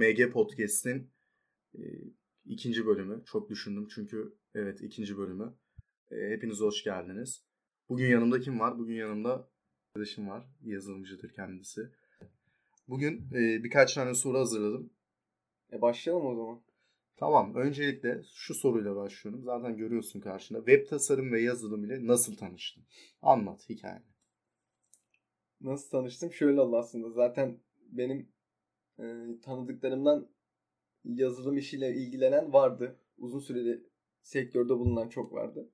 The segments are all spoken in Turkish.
MG Podcast'in ikinci bölümü. Çok düşündüm çünkü evet ikinci bölümü. Hepiniz hoş geldiniz. Bugün yanımda kim var? Bugün yanımda arkadaşım var. Yazılımcıdır kendisi. Bugün birkaç tane soru hazırladım. Başlayalım o zaman. Tamam. Öncelikle şu soruyla başlıyorum. Zaten görüyorsun karşında. Web tasarım ve yazılım ile nasıl tanıştın? Anlat hikayeni. Nasıl tanıştım? Şöyle oldu aslında. Zaten benim tanıdıklarımdan yazılım işiyle ilgilenen vardı. Uzun süreli sektörde bulunan çok vardı.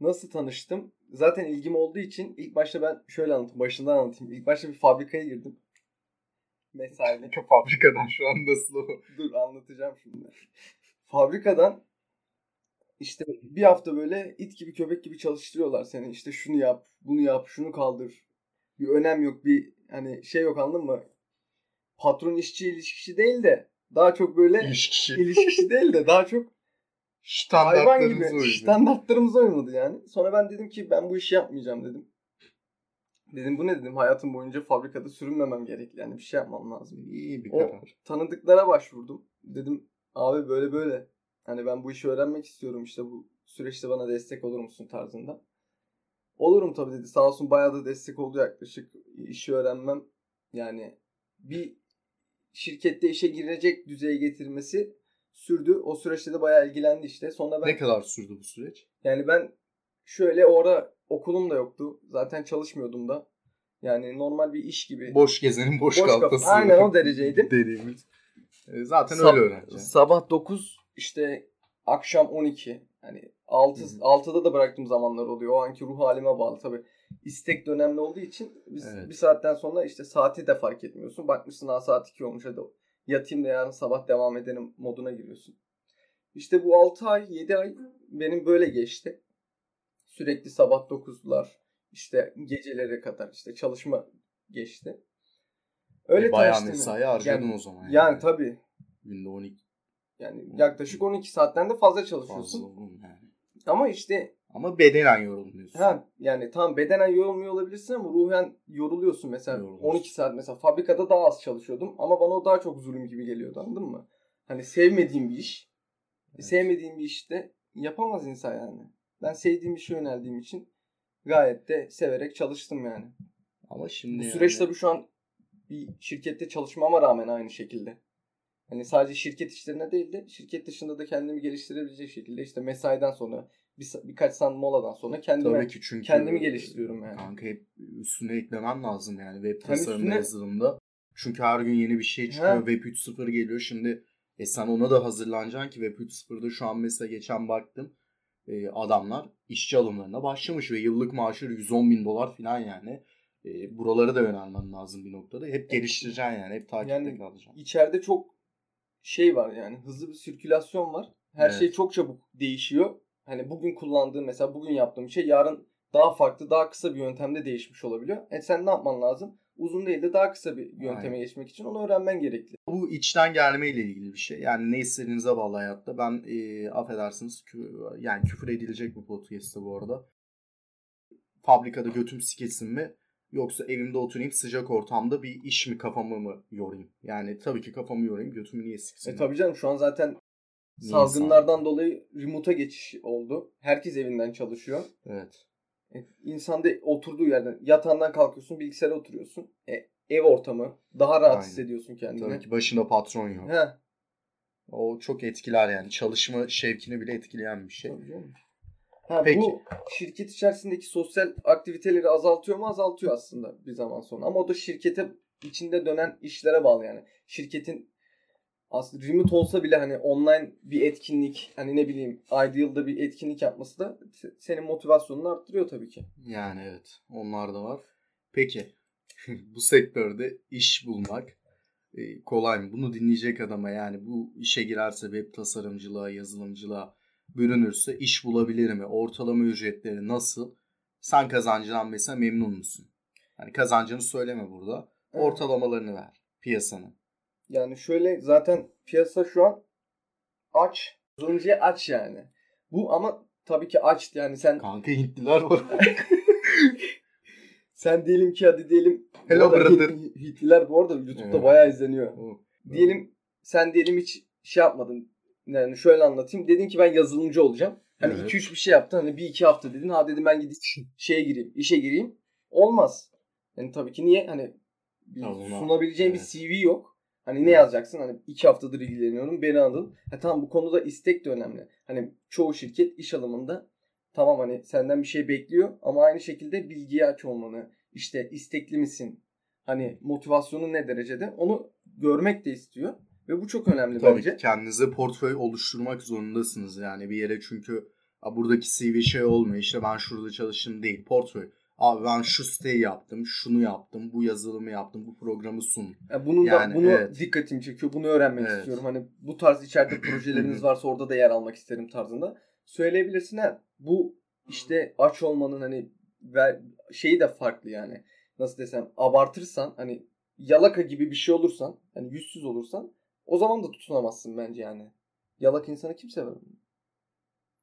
Nasıl tanıştım? Zaten ilgim olduğu için ilk başta ben şöyle anlatayım. Başından anlatayım. İlk başta bir fabrikaya girdim. Mesela fabrikadan şu an nasıl o? Dur anlatacağım şimdi. Fabrikadan işte bir hafta böyle it gibi köpek gibi çalıştırıyorlar seni. İşte şunu yap, bunu yap, şunu kaldır. Bir önem yok, bir hani şey yok, anladın mı? Patron işçi ilişkisi değil de daha çok böyle ilişkisi değil de daha çok standartlarımıza uymadı yani. Sonra ben dedim ki ben bu işi yapmayacağım dedim. Dedim bu ne dedim, hayatım boyunca fabrikada sürünmemem gerekli. Yani bir şey yapmam lazım. İyi bir karar. Tanıdıklara başvurdum. Dedim abi böyle böyle. Hani ben bu işi öğrenmek istiyorum, işte bu süreçte bana destek olur musun tarzında. Olurum tabii dedi. Sağ olsun bayağı da destek oldu yaklaşık. İşi öğrenmem yani bir şirkette işe girecek düzeye getirmesi sürdü. O süreçte de bayağı ilgilendi işte. Sonra ben... Ne kadar sürdü bu süreç? Yani ben şöyle orada okulum da yoktu. Zaten çalışmıyordum da. Yani normal bir iş gibi. Boş gezenin boş kalfası. Aynen o dereceydim. Dediğimiz. Zaten öyle öğrenci. Sabah 9 işte akşam 12. Yani 6'da da bıraktığım zamanlar oluyor. O anki ruh halime bağlı tabii. İstek de önemli olduğu için biz evet. Bir saatten sonra işte saati de fark etmiyorsun. Bakmışsın ha saat 2 olmuş, hadi yatayım da yarın sabah devam edelim moduna giriyorsun. İşte bu 6 ay 7 ay benim böyle geçti. Sürekli sabah 9'lar işte gecelere kadar işte çalışma geçti. Öyle bayağı mesai harcadın yani, o zaman. Yani tabii. Günde 12. Yani yaklaşık 12 saatten de fazla çalışıyorsun. Fazla yani. Ama işte. Ama bedenen yorulmuyorsun. Ha, yani tam bedenen yorulmuyor olabilirsin ama ruhen yoruluyorsun mesela. Yorulursun. 12 saat mesela fabrikada daha az çalışıyordum ama bana o daha çok zulüm gibi geliyordu, anladın mı? Hani sevmediğim bir iş. Evet. Sevmediğim bir işte yapamaz insan yani. Ben sevdiğim işe yöneldiğim için gayet de severek çalıştım yani. Ama şimdi bu süreç yani... Tabii şu an bir şirkette çalışmama rağmen aynı şekilde. Hani sadece şirket işlerine değil de şirket dışında da kendimi geliştirebilecek şekilde işte mesaiden sonra birkaç saat moladan sonra kendimi geliştiriyorum yani. Kanka hep üstüne eklemen lazım yani web tasarımda, yazılımda. Çünkü her gün yeni bir şey çıkıyor. Web 3.0 geliyor şimdi. Sen ona da hazırlanacaksın ki Web 3.0'da şu an mesela geçen baktım. Adamlar işçi alımlarına başlamış ve yıllık maaşları $110,000 falan yani. Buraları da öğrenmen lazım bir noktada. Hep geliştireceksin yani. Hep takipte yani kalacaksın. İçeride çok şey var yani. Hızlı bir sirkülasyon var. Her şey çok çabuk değişiyor. Hani bugün kullandığım mesela bugün yaptığım şey yarın daha farklı, daha kısa bir yöntemde değişmiş olabiliyor. Sen ne yapman lazım? Uzun değil de daha kısa bir yönteme geçmek için onu öğrenmen gerekli. Bu içten gelmeyle ilgili bir şey. Yani ne istediğinize bağlı hayatta. Ben affedersiniz yani küfür edilecek bu podcast'te bu arada. Fabrikada götüm sikilsin mi? Yoksa evimde oturayım sıcak ortamda bir iş mi kafamı mı yorayım? Yani tabii ki kafamı yorayım. Götümü niye sikilsin? Tabii canım şu an zaten salgınlardan dolayı remote'a geçiş oldu. Herkes evinden çalışıyor. Evet. İnsan da oturduğu yerden yatağından kalkıyorsun bilgisayara oturuyorsun. Ev ortamı daha rahat hissediyorsun kendini. Tabii ki başında patron yok. He. O çok etkiler yani çalışma şevkini bile etkileyen bir şey. Peki. Bu şirket içerisindeki sosyal aktiviteleri azaltıyor mu? Azaltıyor aslında bir zaman sonra. Ama o da şirkete içinde dönen işlere bağlı yani. Şirketin aslında remote olsa bile hani online bir etkinlik, hani ne bileyim Ideal'da bir etkinlik yapması da senin motivasyonunu arttırıyor tabii ki. Yani evet. Onlar da var. Peki. Bu sektörde iş bulmak kolay mı? Bunu dinleyecek adama yani bu işe girerse web tasarımcılığa, yazılımcılığa bürünürse iş bulabilir mi? Ortalama ücretleri nasıl? Sen kazancından mesela memnun musun? Yani kazancını söyleme burada. Ortalamalarını ver. Piyasanın. Yani şöyle zaten piyasa şu an aç yani. Bu ama tabii ki aç yani sen... Kanka Hintliler var. Sen diyelim ki hadi diyelim... Hello brother. Hintliler bu arada YouTube'da bayağı izleniyor. diyelim sen hiç şey yapmadın. Yani şöyle anlatayım. Dedin ki ben yazılımcı olacağım. Hani 2-3 bir şey yaptın. Hani 1-2 hafta dedin. Ha dedim ben gidip işe gireyim. Olmaz. Yani tabii ki niye? Hani sunabileceğin bir CV yok. Hani ne yazacaksın? Hani 2 haftadır ilgileniyorum. Beni anladın. Tamam bu konuda istek de önemli. Hani çoğu şirket iş alımında tamam hani senden bir şey bekliyor ama aynı şekilde bilgiye aç olmanı, işte istekli misin? Hani motivasyonun ne derecede? Onu görmek de istiyor. Ve bu çok önemli tabii bence. Tabii ki kendinize portföy oluşturmak zorundasınız yani bir yere çünkü buradaki CV şey olmuyor işte ben şurada çalıştım değil portföy. Abi ben şu siteyi yaptım, şunu yaptım, bu yazılımı yaptım, bu programı sundum. Bunu dikkatimi çekiyor, bunu öğrenmek istiyorum. Hani bu tarz içeride projeleriniz varsa orada da yer almak isterim tarzında. Söyleyebilirsin ha bu işte aç olmanın hani şeyi de farklı yani. Nasıl desem abartırsan hani yalaka gibi bir şey olursan hani yüzsüz olursan o zaman da tutunamazsın bence yani. Yalak insanı kim sever?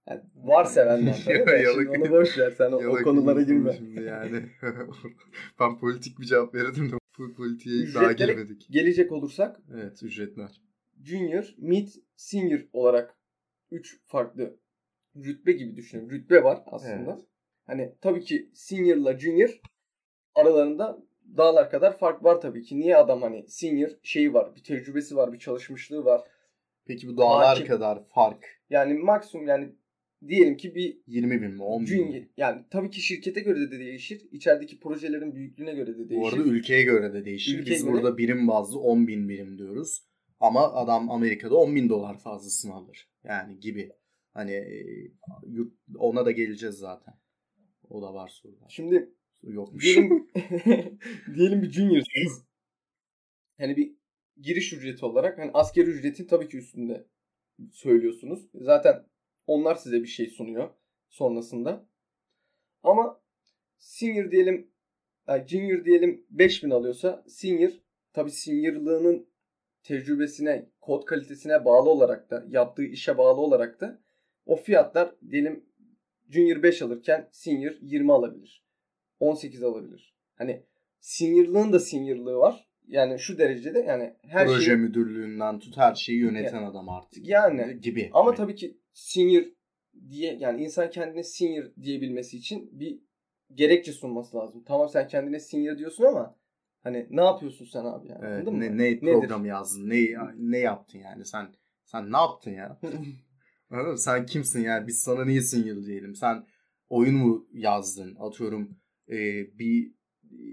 Yani var sevenler tabii. Şimdi onu boş ver sen o konulara girme. Şimdi yani. Ben politik bir cevap verirdim de politiğe daha girmedik. Gelecek olursak. Evet ücretler. Junior, mid, senior olarak 3 farklı rütbe gibi düşünün. Rütbe var aslında. Evet. Hani tabii ki senior'la junior aralarında dağlar kadar fark var tabii ki. Niye adam hani senior şeyi var, bir tecrübesi var, bir çalışmışlığı var. Peki bu dağlar kadar fark? Yani maksimum yani diyelim ki bir 20 bin mi 10 bin mi? Yani tabii ki şirkete göre de değişir. İçerideki projelerin büyüklüğüne göre de değişir. Bu arada ülkeye göre de değişir. Biz burada birim bazlı 10 bin birim diyoruz. Ama adam Amerika'da 10 bin dolar fazlasını alır. Yani gibi. Hani ona da geleceğiz zaten. O da var soruda. Şimdi yokmuş. Diyelim bir junior'sınız. Hani bir giriş ücreti olarak hani asgari ücretin tabii ki üstünde söylüyorsunuz. Zaten onlar size bir şey sunuyor sonrasında. Ama senior diyelim, yani junior diyelim 5000 alıyorsa senior tabii seniorlığının tecrübesine, kod kalitesine bağlı olarak da yaptığı işe bağlı olarak da o fiyatlar diyelim junior 5 alırken senior 20 alabilir. 18 alabilir. Hani seniorlığın da seniorlığı var. Yani şu derecede yani her proje müdürlüğünden tut her şeyi yöneten yani, adam artık. Yani gibi. Ama tabii ki senior diye yani insan kendine senior diyebilmesi için bir gerekçe sunması lazım. Tamam sen kendine senior diyorsun ama hani ne yapıyorsun sen abi yani? Evet, ne program yazdın? Ne yaptın yani? Sen ne yaptın ya? Anladın mı? Sen kimsin yani? Biz sana niye senior diyelim? Sen oyun mu yazdın? Atıyorum bir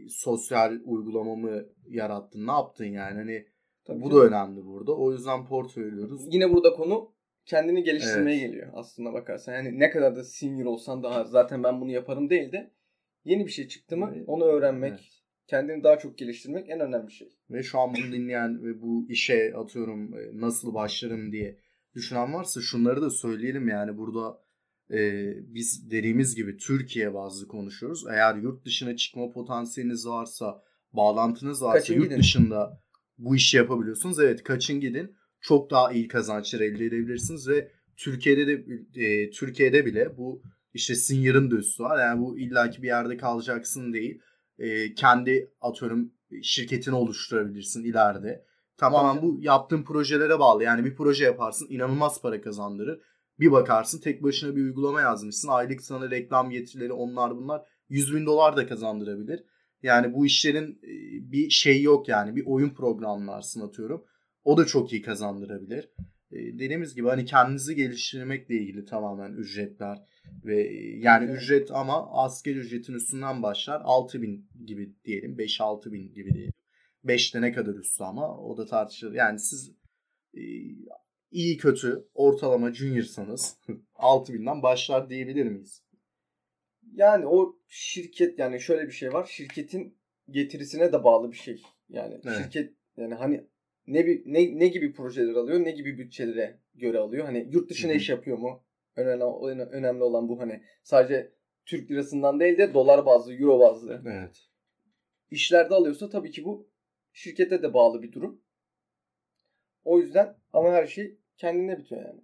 sosyal uygulamamı yarattın. Ne yaptın yani? Hani tabii bu canım. Da önemli burada. O yüzden portföy diyoruz. Yine burada konu kendini geliştirmeye geliyor aslında bakarsan. Yani ne kadar da senior olsan daha zaten ben bunu yaparım değil de yeni bir şey çıktı mı onu öğrenmek, kendini daha çok geliştirmek en önemli şey. Ve şu an bunu dinleyen ve bu işe atıyorum nasıl başlarım diye düşünen varsa şunları da söyleyelim yani burada biz dediğimiz gibi Türkiye bazlı konuşuyoruz. Eğer yurt dışına çıkma potansiyeliniz varsa, bağlantınız varsa kaçın yurt gidin. Dışında bu işi yapabiliyorsunuz. Evet kaçın gidin. Çok daha iyi kazançlar elde edebilirsiniz ve Türkiye'de bile bu işte senior'ın da üstü var. Yani bu illaki bir yerde kalacaksın değil. Kendi atıyorum şirketini oluşturabilirsin ileride. Tamamen bu yaptığın projelere bağlı. Yani bir proje yaparsın inanılmaz para kazandırır. Bir bakarsın tek başına bir uygulama yazmışsın. Aylık sana reklam getirileri onlar bunlar. 100 bin dolar da kazandırabilir. Yani bu işlerin bir şeyi yok yani. Bir oyun programlarsın atıyorum. O da çok iyi kazandırabilir. Dediğimiz gibi hani kendinizi geliştirmekle ilgili tamamen ücretler. Ve yani ücret ama asgari ücretin üstünden başlar. 6 bin gibi diyelim. 5-6 bin gibi diyelim. 5'te ne kadar üstü ama o da tartışılır. Yani siz... İyi kötü ortalama junior'sanız 6.000'den başlar diyebilir miyiz? Yani o şirket yani şöyle bir şey var. Şirketin getirisine de bağlı bir şey. Yani şirket yani hani ne gibi projeler alıyor, ne gibi bütçelere göre alıyor. Hani yurt dışına iş yapıyor mu? Önemli olan bu hani sadece Türk lirasından değil de dolar bazlı, euro bazlı. Evet. İşlerde alıyorsa tabii ki bu şirkete de bağlı bir durum. O yüzden ama her şey kendine bitiyor yani.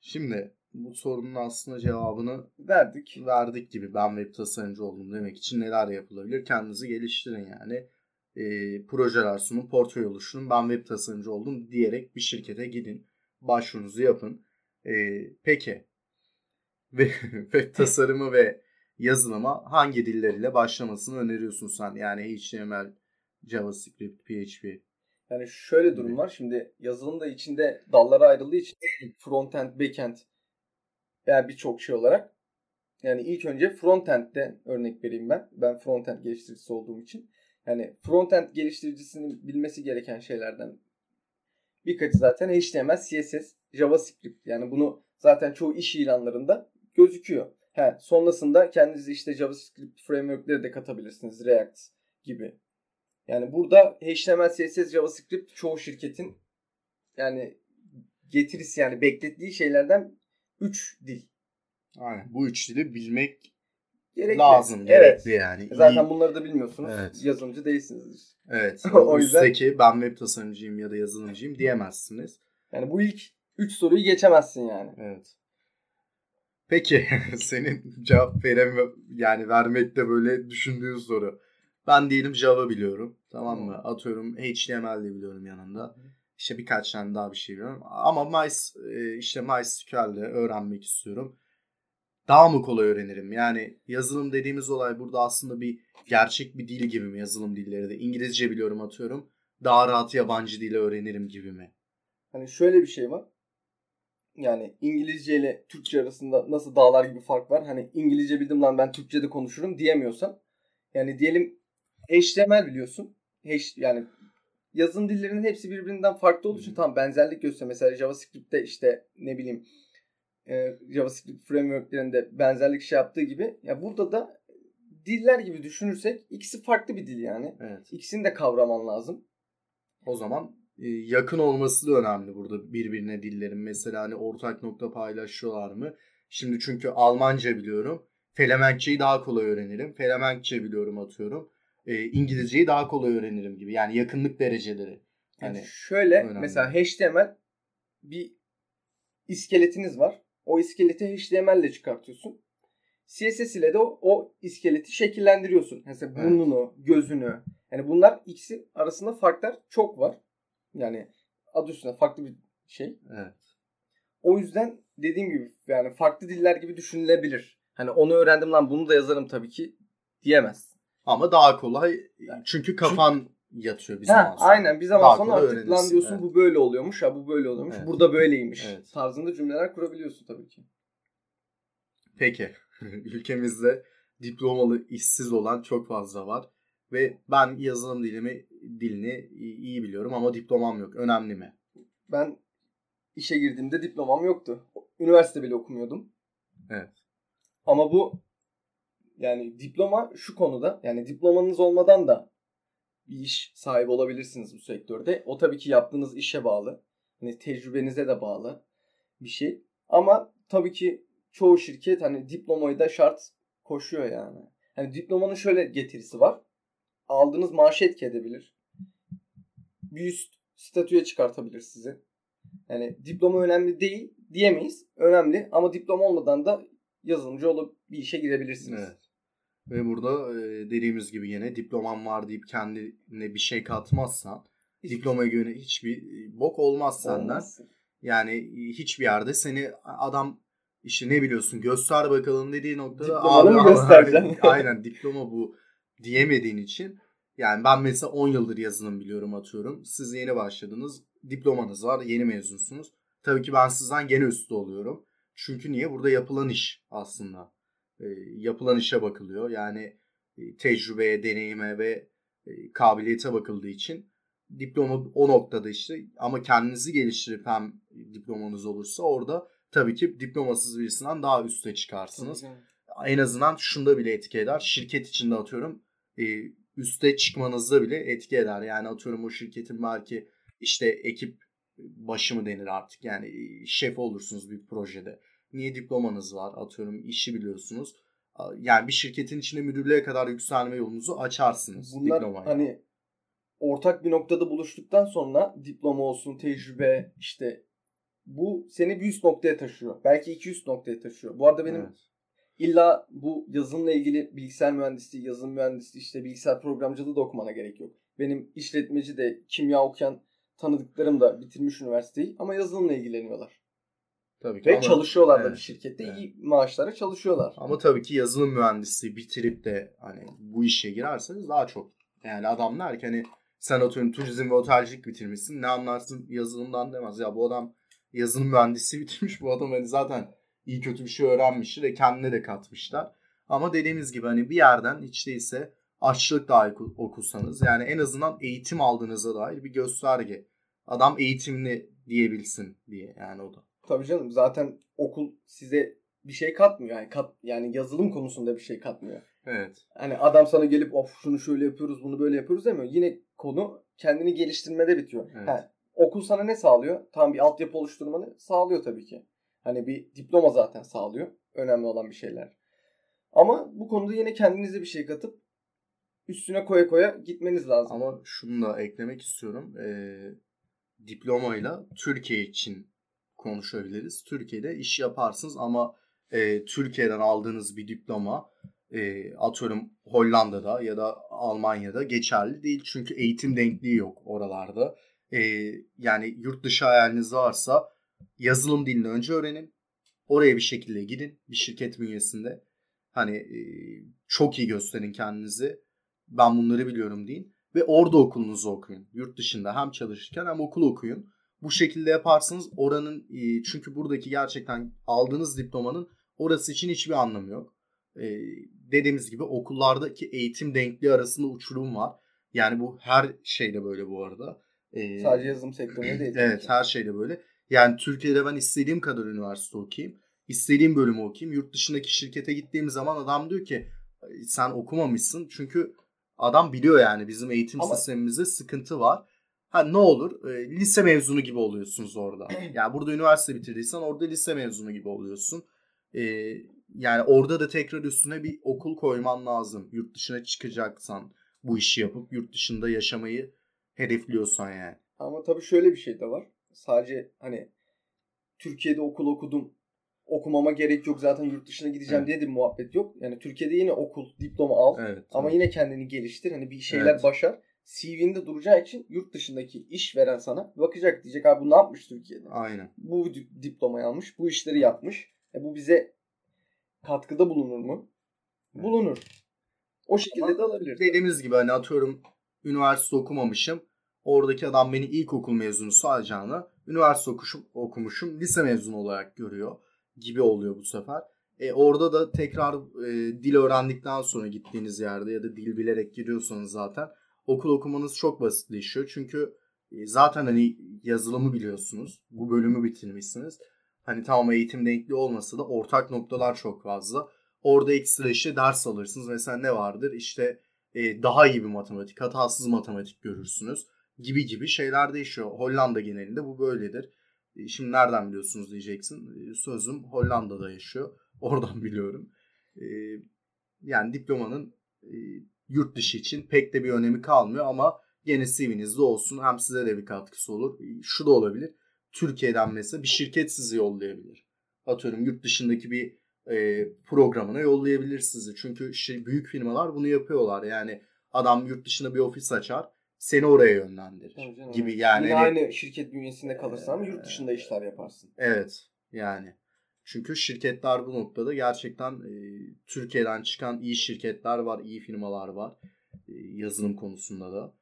Şimdi bu sorunun aslında cevabını verdik gibi. Ben web tasarımcı oldum demek için neler yapılabilir? Kendinizi geliştirin yani. projeler sunun, portföy oluşturun, ben web tasarımcı oldum diyerek bir şirkete gidin, başvurunuzu yapın. Peki web tasarımı ve yazılıma hangi dilleriyle başlamasını öneriyorsun sen? Yani HTML, JavaScript, PHP. Yani şöyle durumlar, şimdi yazılım da içinde dallara ayrıldığı için frontend, backend veya birçok şey olarak. Yani ilk önce frontend'de örnek vereyim ben. Ben frontend geliştiricisi olduğum için. Yani frontend geliştiricisinin bilmesi gereken şeylerden birkaçı zaten HTML, CSS, JavaScript. Yani bunu zaten çoğu iş ilanlarında gözüküyor. Sonrasında kendiniz işte JavaScript framework'leri de katabilirsiniz. React gibi. Yani burada HTML, CSS, JavaScript çoğu şirketin yani getirisi, yani beklettiği şeylerden 3 dil. Aynen. Bu 3 dili bilmek gerekli. Lazım. Gerekli yani. Zaten bunları da bilmiyorsunuz. Evet. Yazılımcı değilsiniz. Evet. O yüzden üstteki ben web tasarımcıyım ya da yazılımcıyım diyemezsiniz. Yani bu ilk 3 soruyu geçemezsin yani. Evet. Peki senin cevap vermekte böyle düşündüğün soru. Ben diyelim Java biliyorum. Tamam mı? Atıyorum HTML de biliyorum yanında. İşte birkaç tane daha bir şey biliyorum. Ama MySQL'de öğrenmek istiyorum. Daha mı kolay öğrenirim? Yani yazılım dediğimiz olay burada aslında bir gerçek bir dil gibi mi? Yazılım dilleri de. İngilizce biliyorum atıyorum. Daha rahat yabancı dili öğrenirim gibi mi? Hani şöyle bir şey var. Yani İngilizce ile Türkçe arasında nasıl dağlar gibi fark var. Hani İngilizce bildim lan ben Türkçe de konuşurum diyemiyorsan. Yani diyelim HTML biliyorsun. Yani yazılım dillerinin hepsi birbirinden farklı olduğu için tam benzerlik gösteriyor. Mesela JavaScript'te işte JavaScript framework'lerinde benzerlik yaptığı gibi. Ya burada da diller gibi düşünürsek ikisi farklı bir dil yani. Evet. İkisini de kavraman lazım. O zaman yakın olması da önemli burada birbirine dillerin. Mesela hani ortak nokta paylaşıyorlar mı? Şimdi çünkü Almanca biliyorum. Felemenkçeyi daha kolay öğrenirim. Felemenkçe biliyorum atıyorum. İngilizceyi daha kolay öğrenirim gibi. Yani yakınlık dereceleri. Yani şöyle önemli. Mesela HTML bir iskeletiniz var. O iskeleti HTML ile çıkartıyorsun. CSS ile de o iskeleti şekillendiriyorsun. Mesela burnunu, gözünü. Yani bunlar ikisi arasında farklar çok var. Yani adı üstünde farklı bir şey. Evet. O yüzden dediğim gibi yani farklı diller gibi düşünülebilir. Hani onu öğrendim lan bunu da yazarım tabii ki diyemez. Ama daha kolay yani, çünkü kafan yatıyor bir zaman sonra. Aynen, bir zaman sonra artık lan diyorsun bu böyle oluyormuş ya, bu böyle oluyormuş, burada böyleymiş tarzında cümleler kurabiliyorsun tabii ki. Peki ülkemizde diplomalı işsiz olan çok fazla var. Ve ben yazılım dilini iyi biliyorum ama diplomam yok. Önemli mi? Ben işe girdiğimde diplomam yoktu. Üniversite bile okumuyordum. Evet. Ama bu yani diploma şu konuda, yani diplomanız olmadan da bir iş sahibi olabilirsiniz bu sektörde. O tabii ki yaptığınız işe bağlı. Hani tecrübenize de bağlı bir şey. Ama tabii ki çoğu şirket hani diplomayı da şart koşuyor yani. Hani diplomanın şöyle getirisi var. Aldığınız maaşı etki edebilir. Bir üst statüye çıkartabilir sizi. Yani diploma önemli değil diyemeyiz. Önemli ama diploma olmadan da yazılımcı olup bir işe girebilirsiniz. Evet. Ve burada dediğimiz gibi yine diplomam var deyip kendine bir şey katmazsan, diplomaya göre hiçbir bok olmaz senden. Olmazsın. Yani hiçbir yerde seni adam işte ne biliyorsun göster bakalım dediği noktada diplomanı mı göstereceksin? Aynen, diploma bu diyemediğin için. Yani ben mesela 10 yıldır yazılım biliyorum atıyorum. Siz yeni başladınız. Diplomanız var. Yeni mezunsunuz. Tabii ki ben sizden gene üstte oluyorum. Çünkü niye? Burada yapılan iş aslında. Yapılan işe bakılıyor. Yani tecrübeye, deneyime ve kabiliyete bakıldığı için diploma o noktada işte. Ama kendinizi geliştirip hem diplomanız olursa orada tabii ki diplomasız birisinden daha üste çıkarsınız. En azından şunda bile etki eder. Şirket içinde atıyorum üste çıkmanızda bile etki eder. Yani atıyorum o şirketin belki işte ekip başı mı denir artık. Yani şef olursunuz bir projede. Niye? Diplomanız var. Atıyorum işi biliyorsunuz. Yani bir şirketin içinde müdürlüğe kadar yükselme yolunuzu açarsınız. Bunlar diplomayla. Hani ortak bir noktada buluştuktan sonra diploma olsun, tecrübe işte bu seni bir üst noktaya taşıyor. Belki iki üst noktaya taşıyor. Bu arada benim İlla bu yazılımla ilgili bilgisayar mühendisliği, yazılım mühendisliği, işte bilgisayar programcılığı da okumana gerek yok. Benim işletmeci de, kimya okuyan tanıdıklarım da bitirmiş üniversiteyi ama yazılımla ilgileniyorlar. Tabii ki. Ve çalışıyorlar da bir şirkette. Evet. İyi maaşlara çalışıyorlar. Ama tabii ki yazılım mühendisi bitirip de hani bu işe girerseniz daha çok. Yani adamlar ki hani sen atıyorum turizm ve otelcilik bitirmişsin. Ne anlarsın yazılımdan demez. Ya bu adam yazılım mühendisi bitirmiş. Bu adam hani zaten iyi kötü bir şey öğrenmiştir ve kendine de katmışlar. Ama dediğimiz gibi hani bir yerden hiç değilse aşçılık dahi okursanız yani en azından eğitim aldığınıza dair bir gösterge. Adam eğitimli diyebilsin diye yani o da. Tabii canım, zaten okul size bir şey katmıyor. Yani yazılım konusunda bir şey katmıyor. Evet. Hani adam sana gelip of şunu şöyle yapıyoruz, bunu böyle yapıyoruz demiyor. Yine konu kendini geliştirmede bitiyor. Evet. Okul sana ne sağlıyor? Tam bir altyapı oluşturmanı sağlıyor tabii ki. Hani bir diploma zaten sağlıyor. Önemli olan bir şeyler. Ama bu konuda yine kendinize bir şey katıp üstüne koya koya gitmeniz lazım. Ama şunu da eklemek istiyorum. Diplomayla Türkiye için konuşabiliriz. Türkiye'de iş yaparsınız ama Türkiye'den aldığınız bir diploma atıyorum Hollanda'da ya da Almanya'da geçerli değil. Çünkü eğitim denkliği yok oralarda. Yani yurt dışı hayaliniz varsa yazılım dilini önce öğrenin. Oraya bir şekilde gidin. Bir şirket bünyesinde. Hani çok iyi gösterin kendinizi. Ben bunları biliyorum deyin. Ve orada okulunuzu okuyun. Yurt dışında hem çalışırken hem okulu okuyun. Bu şekilde yaparsanız oranın çünkü buradaki gerçekten aldığınız diplomanın orası için hiçbir anlamı yok. Dediğimiz gibi okullardaki eğitim denkliği arasında uçurum var. Yani bu her şeyde böyle bu arada. Sadece yazılım sektöründe değil. Evet, her şeyde böyle. Yani Türkiye'de ben istediğim kadar üniversite okuyayım. İstediğim bölümü okuyayım. Yurt dışındaki şirkete gittiğim zaman adam diyor ki sen okumamışsın. Çünkü adam biliyor yani bizim eğitim sistemimizde sıkıntı var. Ha ne olur? Lise mezunu gibi oluyorsunuz orada. Yani burada üniversite bitirdiysen orada lise mezunu gibi oluyorsun. Yani orada da tekrar üstüne bir okul koyman lazım. Yurt dışına çıkacaksan bu işi yapıp yurt dışında yaşamayı hedefliyorsan yani. Ama tabii şöyle bir şey de var. Sadece hani Türkiye'de okul okudum. Okumama gerek yok zaten yurt dışına gideceğim diye de bir muhabbet yok. Yani Türkiye'de yine okul, diploma al ama yine kendini geliştir. Hani bir şeyler başar. CV'nde duracağı için yurt dışındaki iş veren sana bakacak, diyecek abi bu ne yapmış Türkiye'de? Aynen. Bu diplomayı almış, bu işleri yapmış. Bu bize katkıda bulunur mu? Bulunur. O şekilde ama de alabilir. Dediğimiz gibi hani atıyorum üniversite okumamışım. Oradaki adam beni ilkokul mezunu sayacağına üniversite okumuşum lise mezunu olarak görüyor gibi oluyor bu sefer. Orada da tekrar dil öğrendikten sonra gittiğiniz yerde ya da dil bilerek giriyorsanız zaten okul okumanız çok basitleşiyor. Çünkü zaten hani yazılımı biliyorsunuz. Bu bölümü bitirmişsiniz. Hani tamam eğitim denkliği olmasa da ortak noktalar çok fazla. Orada ekstra işte ders alırsınız. Mesela ne vardır? İşte daha iyi bir matematik, hatasız matematik görürsünüz. Gibi gibi şeyler değişiyor. Hollanda genelinde bu böyledir. Şimdi nereden biliyorsunuz diyeceksin. Sözüm Hollanda'da yaşıyor. Oradan biliyorum. Yani diplomanın yurt dışı için pek de bir önemi kalmıyor ama gene CV'nizde olsun. Hem size de bir katkısı olur. Şu da olabilir. Türkiye'den mesela bir şirket sizi yollayabilir. Atıyorum yurt dışındaki bir programına yollayabilir sizi. Çünkü büyük firmalar bunu yapıyorlar. Yani adam yurt dışında bir ofis açar. Seni oraya yönlendirir gibi yani. Yine aynı şirket bünyesinde kalırsan ama yurt dışında işler yaparsın. Evet yani. Çünkü şirketler bu noktada gerçekten Türkiye'den çıkan iyi şirketler var, iyi firmalar var. Yazılım konusunda da.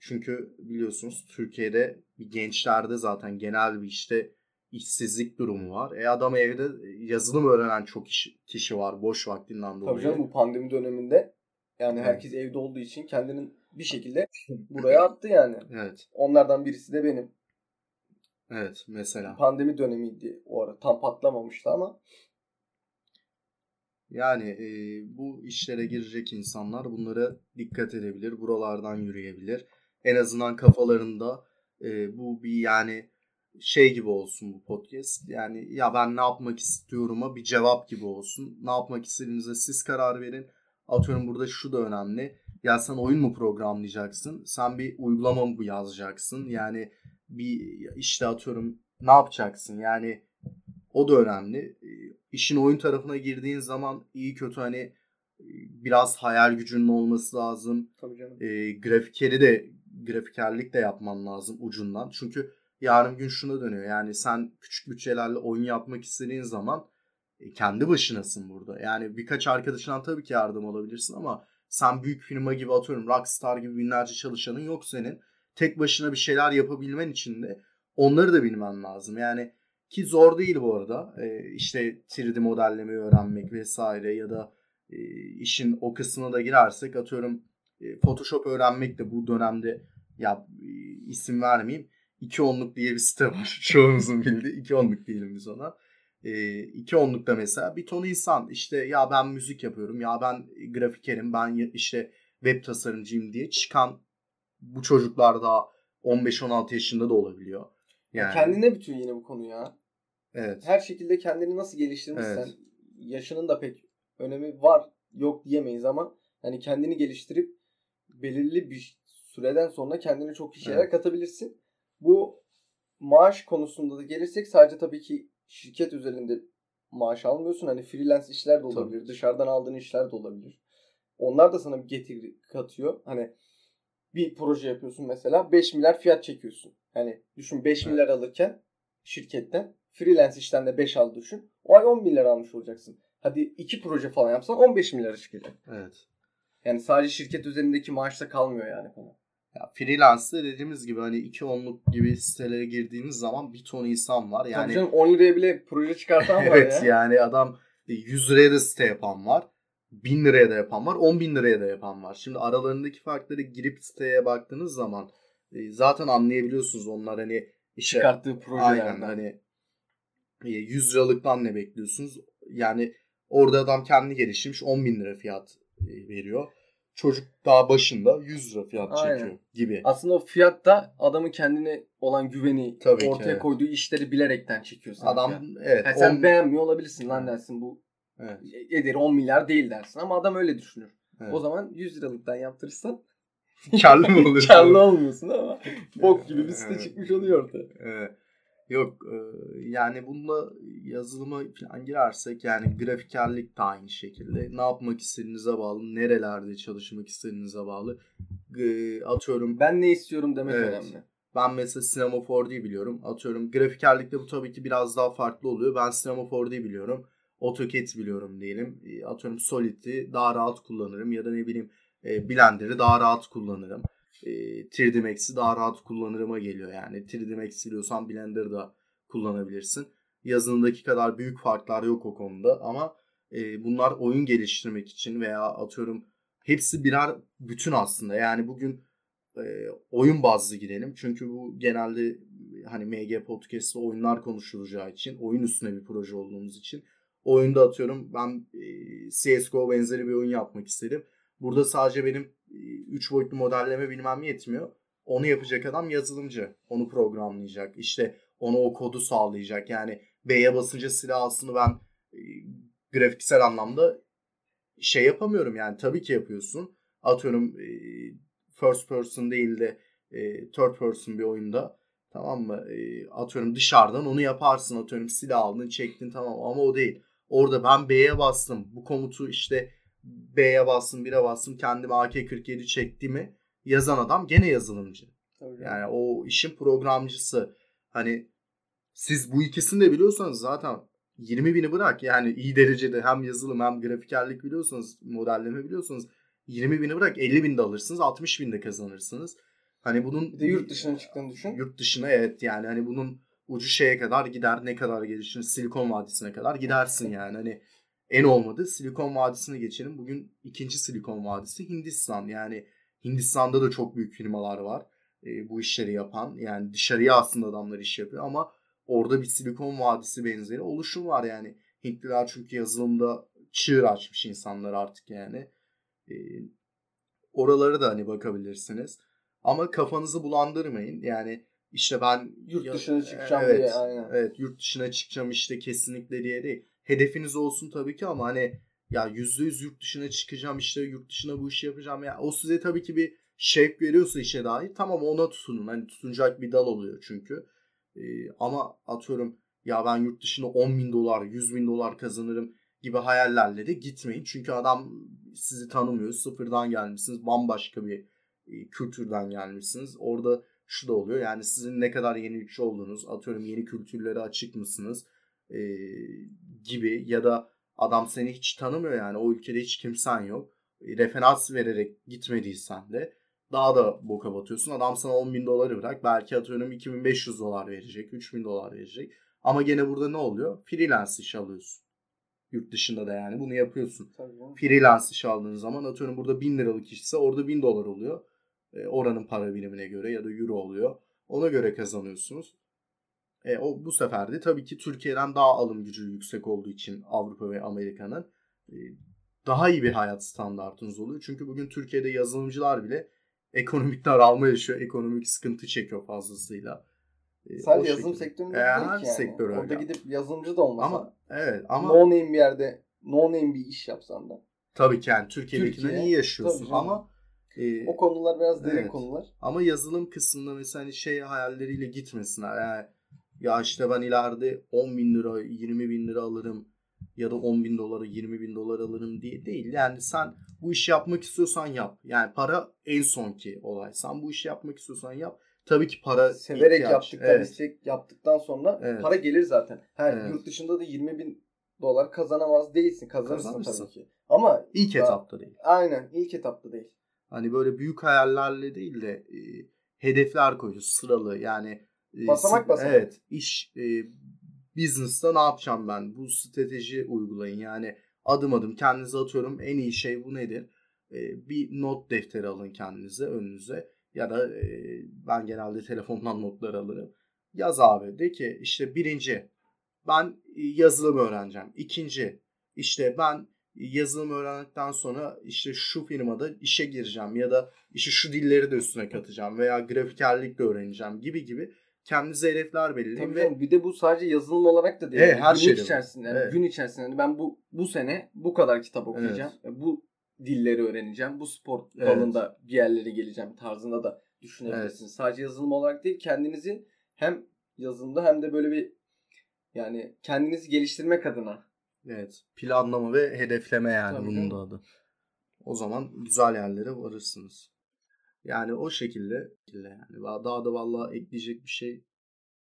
Çünkü biliyorsunuz Türkiye'de gençlerde zaten genel bir işte işsizlik durumu var. Adam evde yazılım öğrenen çok kişi var boş vaktinden dolayı. Tabii canım bu pandemi döneminde yani herkes evde olduğu için kendinin bir şekilde buraya attı yani. Evet. Onlardan birisi de benim. Evet mesela. Pandemi dönemiydi o ara. Tam patlamamıştı ama. Yani bu işlere girecek insanlar bunlara dikkat edebilir. Buralardan yürüyebilir. En azından kafalarında bu bir yani şey gibi olsun bu podcast. Yani ya ben ne yapmak istiyorum'a bir cevap gibi olsun. Ne yapmak istediğinize siz karar verin. Atıyorum burada şu da önemli. Ya sen oyun mu programlayacaksın? Sen bir uygulama mı yazacaksın? Yani bir işte atıyorum ne yapacaksın? Yani o da önemli. İşin oyun tarafına girdiğin zaman iyi kötü hani biraz hayal gücünün olması lazım. Tabii canım. Grafikerlik de yapman lazım ucundan. Çünkü yarın gün şuna dönüyor. Yani sen küçük bütçelerle oyun yapmak istediğin zaman kendi başınasın burada. Yani birkaç arkadaşından tabii ki yardım alabilirsin ama sen büyük firma gibi, atıyorum Rockstar gibi, binlerce çalışanın yok senin. Tek başına bir şeyler yapabilmen için de onları da bilmen lazım. Yani ki zor değil bu arada. İşte 3D modellemeyi öğrenmek vesaire ya da işin o kısmına da girersek, atıyorum Photoshop öğrenmek de bu dönemde, ya isim vermeyeyim, 2.10'luk diye bir site var. Çoğumuzun bildiği 2.10'luk diyelim biz ona. 2.10'lukta mesela bir ton insan işte ya ben müzik yapıyorum, ya ben grafikerim, ben işte web tasarımcıyım diye çıkan bu çocuklar daha 15-16 yaşında da olabiliyor. Yani. Kendine bütün yine bu konu ya. Evet. Her şekilde kendini nasıl geliştirmişsen, evet, yaşının da pek önemi var yok diyemeyiz ama yani kendini geliştirip belirli bir süreden sonra kendine çok iyi şeyler, evet, katabilirsin. Bu maaş konusunda da gelirsek sadece tabii ki şirket üzerinde maaş almıyorsun. Hani freelance işler de olabilir. Tabii. Dışarıdan aldığın işler de olabilir. Onlar da sana bir getiri katıyor. Hani bir proje yapıyorsun mesela 5 milyar fiyat çekiyorsun. Hani düşün 5 milyar alırken şirketten freelance işten de 5 al düşün. O ay 10 milyar almış olacaksın. Hadi 2 proje falan yapsan 15 milyara çıkacak. Evet. Yani sadece şirket üzerindeki maaşla kalmıyor yani falan. Ya freelance'da dediğimiz gibi hani 2.10'luk gibi sitelere girdiğimiz zaman bir ton insan var. Yani tabii canım, 10 liraya bile proje çıkartan var. Evet ya. Yani adam 100 liraya da site yapan var. 1000 liraya da yapan var. 10.000 liraya da yapan var. Şimdi aralarındaki farkları girip siteye baktığınız zaman zaten anlayabiliyorsunuz onlar hani işte, çıkarttığı projelerden. Aynen hani 100 liralıktan ne bekliyorsunuz? Yani orada adam kendi geliştirmiş 10.000 lira fiyat veriyor. Çocuk daha başında 100 lira fiyat çekiyor, aynen, gibi. Aslında o fiyat da adamın kendine olan güveni, tabii ortaya ki, evet, koyduğu işleri bilerekten çekiyor. Adam ya, evet. Yani sen beğenmiyor olabilirsin lan dersin bu, evet, ederi 10 milyar değil dersin ama adam öyle düşünür. Evet. O zaman 100 liralıktan yaptırırsan karlı mı oluyorsun? Karlı olmuyorsun ama bok gibi bir site, evet, çıkmış oluyor ortaya. Evet. Yok yani bununla yazılıma falan girersek yani grafikerlik de aynı şekilde. Ne yapmak istediğinize bağlı, nerelerde çalışmak istediğinize bağlı. Atıyorum ben ne istiyorum demek, evet, önemli. Ben mesela Cinema 4D'yi biliyorum. Atıyorum grafikerlikte bu tabii ki biraz daha farklı oluyor. Ben Cinema 4D'yi biliyorum. AutoCAD biliyorum diyelim. Atıyorum Solid'i daha rahat kullanırım ya da ne bileyim Blender'ı daha rahat kullanırım. 3D Max'i daha rahat kullanırıma geliyor yani. 3D Max biliyorsan Blender'da kullanabilirsin. Yazılımdaki kadar büyük farklar yok o konuda ama bunlar oyun geliştirmek için veya atıyorum hepsi birer bütün aslında. Yani bugün oyun bazlı girelim. Çünkü bu genelde hani MG Podcast'ta oyunlar konuşulacağı için, oyun üstüne bir proje olduğumuz için oyunda atıyorum ben CSGO benzeri bir oyun yapmak istedim. Burada sadece benim 3 boyutlu modelleme bilmem yetmiyor. Onu yapacak adam yazılımcı. Onu programlayacak. İşte ona o kodu sağlayacak. Yani B'ye basınca silah aslında ben grafiksel anlamda şey yapamıyorum. Yani tabii ki yapıyorsun. Atıyorum first person değil de third person bir oyunda. Tamam mı? Atıyorum dışarıdan onu yaparsın. Atıyorum silah aldın, çektin, tamam, ama o değil. Orada ben B'ye bastım. Bu komutu işte B'ye bastım, 1'e bastım, kendime AK-47 çektiğimi yazan adam gene yazılımcı. Tabii. Yani o işin programcısı. Hani siz bu ikisini de biliyorsanız zaten 20.000'i bırak. Yani iyi derecede hem yazılım hem grafikerlik biliyorsanız, modelleme biliyorsanız 20.000'i bırak 50.000 de alırsınız, 60.000 de kazanırsınız. Hani bunun bir de yurt dışına çıktığını düşün. Yurt dışına, evet, yani hani bunun ucu şeye kadar gider, ne kadar gelişir, Silikon Vadisi'ne kadar gidersin yani hani. En olmadı Silikon Vadisi'ne geçelim. Bugün 2. Silikon Vadisi Hindistan. Yani Hindistan'da da çok büyük firmalar var. Bu işleri yapan. Yani dışarıya aslında adamlar iş yapıyor ama orada bir Silikon Vadisi benzeri oluşum var yani. Hintliler çünkü yazılımda çığır açmış insanlar artık yani. Oralara da hani bakabilirsiniz. Ama kafanızı bulandırmayın. Yani işte ben yurt dışına çıkacağım, evet, diye. Aynen. Evet, yurt dışına çıkacağım işte kesinlikle diye değil. Hedefiniz olsun tabii ki ama hani ya %100 yurt dışına çıkacağım işte yurt dışına bu işi yapacağım. Ya o size tabii ki bir şevk veriyorsa işe dair, tamam, ona tutunun. Hani tutunacak bir dal oluyor çünkü. Ama atıyorum ya ben yurt dışına 10.000 dolar, 100.000 dolar kazanırım. gibi hayallerle de gitmeyin. Çünkü adam sizi tanımıyor. Sıfırdan gelmişsiniz. Bambaşka bir kültürden gelmişsiniz. Orada şu da oluyor. Yani sizin ne kadar yenilikçi olduğunuz, atıyorum yeni kültürlere açık mısınız gibi, ya da adam seni hiç tanımıyor, yani o ülkede hiç kimsen yok. Referans vererek gitmediysen de daha da boka batıyorsun. Adam sana $10,000 bırak. Belki atıyorum $2,500 verecek, $3,000 verecek. Ama gene burada ne oluyor? Freelance iş alıyorsun. Yurt dışında da yani bunu yapıyorsun. Freelance iş aldığın zaman atıyorum burada $1,000 işse orada $1,000 oluyor. Oranın para birimine göre ya da euro oluyor. Ona göre kazanıyorsunuz. O bu sefer de tabii ki Türkiye'den daha alım gücü yüksek olduğu için Avrupa ve Amerika'nın daha iyi bir hayat standartınız oluyor. Çünkü bugün Türkiye'de yazılımcılar bile ekonomik daralma yaşıyor. Ekonomik sıkıntı çekiyor fazlasıyla. Sadece yazılım sektörü değil ki yani. Orada gidip yazılımcı da olmasa. Ama, evet, ama no name bir yerde, no name bir iş yapsan da. Tabii ki yani Türkiye'dekinden iyi yaşıyorsun ama. O konular biraz derin konular. Ama yazılım kısmında mesela hani şey hayalleriyle gitmesinler. Yani, ya işte ben ileride $10,000, $20,000 alırım ya da $10,000, $20,000 alırım diye değil. Yani sen bu işi yapmak istiyorsan yap. Yani para en sonki olay. Sen bu işi yapmak istiyorsan yap. Tabii ki para severek yaptıktan sonra para gelir zaten. Yurt ddışında da $20,000 kazanamaz değilsin. Kazanırsın tabii ki. Ama ilk etapta değil. Aynen, ilk etapta değil. Hani böyle büyük hayallerle değil de hedefler koyuyoruz sıralı. Yani basamak. Evet, iş business'ta ne yapacağım ben? Bu strateji uygulayın. Yani adım adım kendinize atıyorum. En iyi şey bu nedir? Bir not defteri alın kendinize, önünüze. Ya da ben genelde telefondan notlar alırım. Yaz abi. De ki işte birinci ben yazılım öğreneceğim. İkinci işte ben yazılım öğrendikten sonra işte şu firmada işe gireceğim. Ya da işte şu dilleri de üstüne katacağım. Veya grafikerlik de öğreneceğim gibi. Kendinize hedefler belirleyin. Ve bir de bu sadece yazılım olarak da değil. Her gün içerisinde. Yani gün içerisinde ben bu sene bu kadar kitap okuyacağım. Evet. Bu dilleri öğreneceğim. Bu spor dalında bir yerlere geleceğim tarzında da düşünebilirsiniz. Evet. Sadece yazılım olarak değil, kendinizi hem yazılımda hem de böyle bir yani kendinizi geliştirmek adına. Evet. Planlama ve hedefleme yani tabii bunun da adı. O zaman güzel yerlere varırsınız. Yani o şekilde yani daha da vallahi ekleyecek bir şey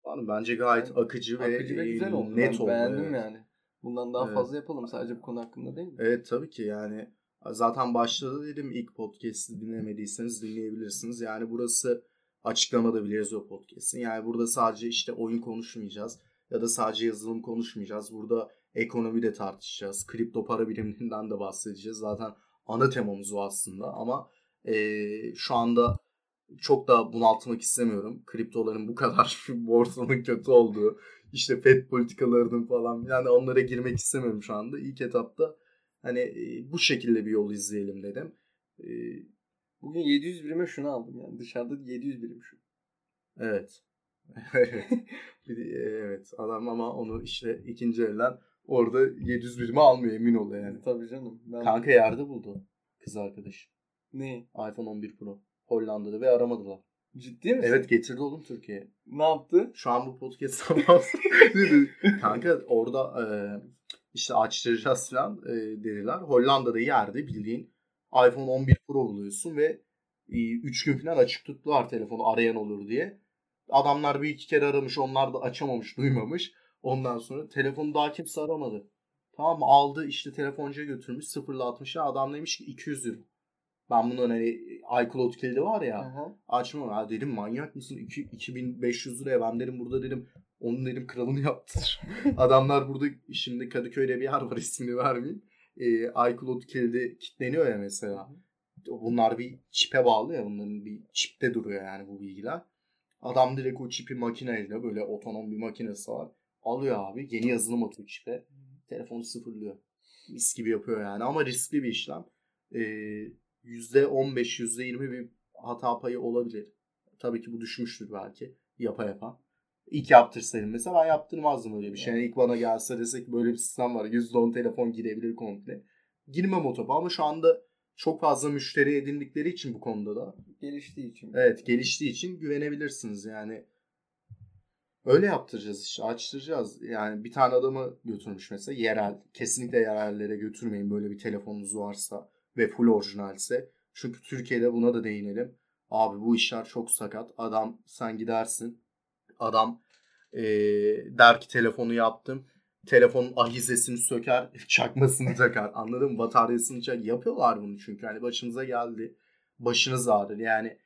var mı? Bence gayet akıcı ve güzel oldu. Net oldu. Beğendim yani. Bundan daha fazla yapalım sadece bu konu hakkında değil mi? Evet tabii ki yani. Zaten başladı dedim, ilk podcast'i dinlemediyseniz dinleyebilirsiniz. Yani burası açıklamada bile yazıyor podcast'in. Yani burada sadece işte oyun konuşmayacağız ya da sadece yazılım konuşmayacağız. Burada ekonomi de tartışacağız. Kripto para biriminden de bahsedeceğiz. Zaten ana temamız o aslında ama şu anda çok da bunaltmak istemiyorum. Kriptoların bu kadar borsanın kötü olduğu, işte FED politikalarının falan, yani onlara girmek istemiyorum şu anda. İlk etapta hani bu şekilde bir yol izleyelim dedim. Bugün 700 birime şunu aldım yani. Dışarıda 700 birim şu. Evet. Evet. Adam ama onu işte ikinci elden orada 700 birime almıyor, emin ol yani. Tabii canım. Kanka yerde buldu kız arkadaş. Ne? iPhone 11 Pro. Hollanda'da ve aramadılar. Ciddi misin? Evet, getirdi oğlum Türkiye'ye. Ne yaptı? Şu an bu podcast'tan bahsediyor. Kanka orada İşte açtıracağız falan dediler. Hollanda'da yerde bildiğin iPhone 11 Pro buluyorsun ve 3 gün falan açık tuttular telefonu arayan olur diye. Adamlar bir iki kere aramış, onlar da açamamış, duymamış. Ondan sonra telefonu daha kimse aramadı. Tamam mı? Aldı işte telefoncuya götürmüş, 0.60'a adam demiş ki €200. Ben bunun hani iCloud kilidi var ya, açmam. Ha dedim, manyak mısın? 2500 liraya ben dedim burada dedim. Onun dedim kralını yaptır. Adamlar burada şimdi Kadıköy'de bir yer var, ismini vermeyeyim. iCloud kilidi kilitleniyor ya mesela. Bunlar bir çipe bağlı ya, bunların bir çipte duruyor yani bu bilgiler. Adam direkt o çipi makineyle, böyle otonom bir makinesi var. Alıyor abi, yeni yazılım atıyor çipe. Telefonu sıfırlıyor. Mis gibi yapıyor yani ama riskli bir işlem. %15, %20 bir hata payı olabilir. Tabii ki bu düşmüştür belki yapa. İlk yaptırsaydım mesela ben yaptırmazdım öyle bir şey. Yani ilk bana gelse desek böyle bir sistem var. %10 telefon girebilir komple. Girmem o topa ama şu anda çok fazla müşteri edindikleri için bu konuda da. Geliştiği için. Evet, geliştiği için güvenebilirsiniz yani. Öyle yaptıracağız işte, açtıracağız. Yani bir tane adamı götürmüş mesela, yerel, kesinlikle yerellere götürmeyin böyle bir telefonunuz varsa ve full orijinalse. Çünkü Türkiye'de buna da değinelim. Abi bu işler çok sakat. Adam, sen gidersin. Adam der ki telefonu yaptım. Telefonun ahizesini söker, çakmasını takar. Anladın mı? Bataryasını çak. Yapıyorlar bunu çünkü. Hani başımıza geldi. Başınız ağrır. Yani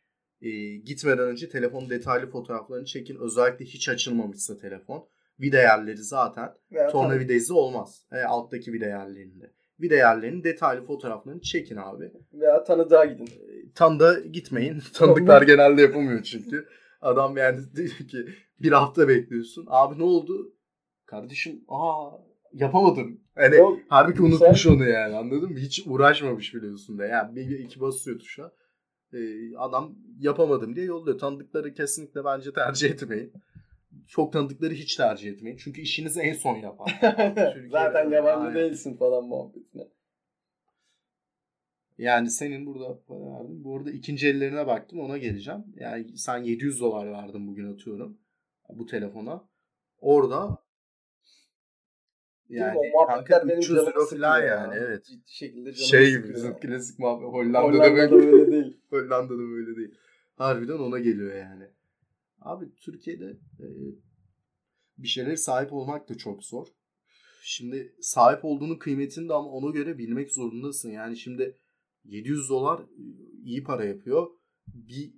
gitmeden önce telefonun detaylı fotoğraflarını çekin. Özellikle hiç açılmamışsa telefon. Vida yerleri zaten. Tornavidası olmaz. Alttaki vida yerlerinde. Vida yerlerinin detaylı fotoğraflarını çekin abi. Veya tanıdığa gidin. Tanıdığa gitmeyin. Tanıdıklar genelde yapamıyor çünkü. Adam yani diyor ki bir hafta bekliyorsun. Abi ne oldu? Kardeşim yapamadım. Hani yok, harbi ki unutmuş sen... onu yani, anladın mı? Hiç uğraşmamış biliyorsun da. Yani bir iki basıyor tuşa. Adam yapamadım diye yolluyor. Tanıdıkları kesinlikle bence tercih etmeyin. Çok tanıdıkları hiç tercih etmeyin. Çünkü işinizi en son yapan. Zaten yabancı değilsin falan muhabbetine. Yani senin burada para verdin. Bu arada ikinci ellerine baktım, ona geleceğim. Yani sen $700 verdin bugün, atıyorum, bu telefona. Orada yani kanka $300 falan yani. Evet. Ciddi şekilde canım sıkıyor. Bizim klasik muhabbet. Hollanda'da böyle değil. Harbiden ona geliyor yani. Abi Türkiye'de bir şeylere sahip olmak da çok zor. Şimdi sahip olduğunun kıymetini de ama ona göre bilmek zorundasın. Yani şimdi $700 iyi para yapıyor. Bir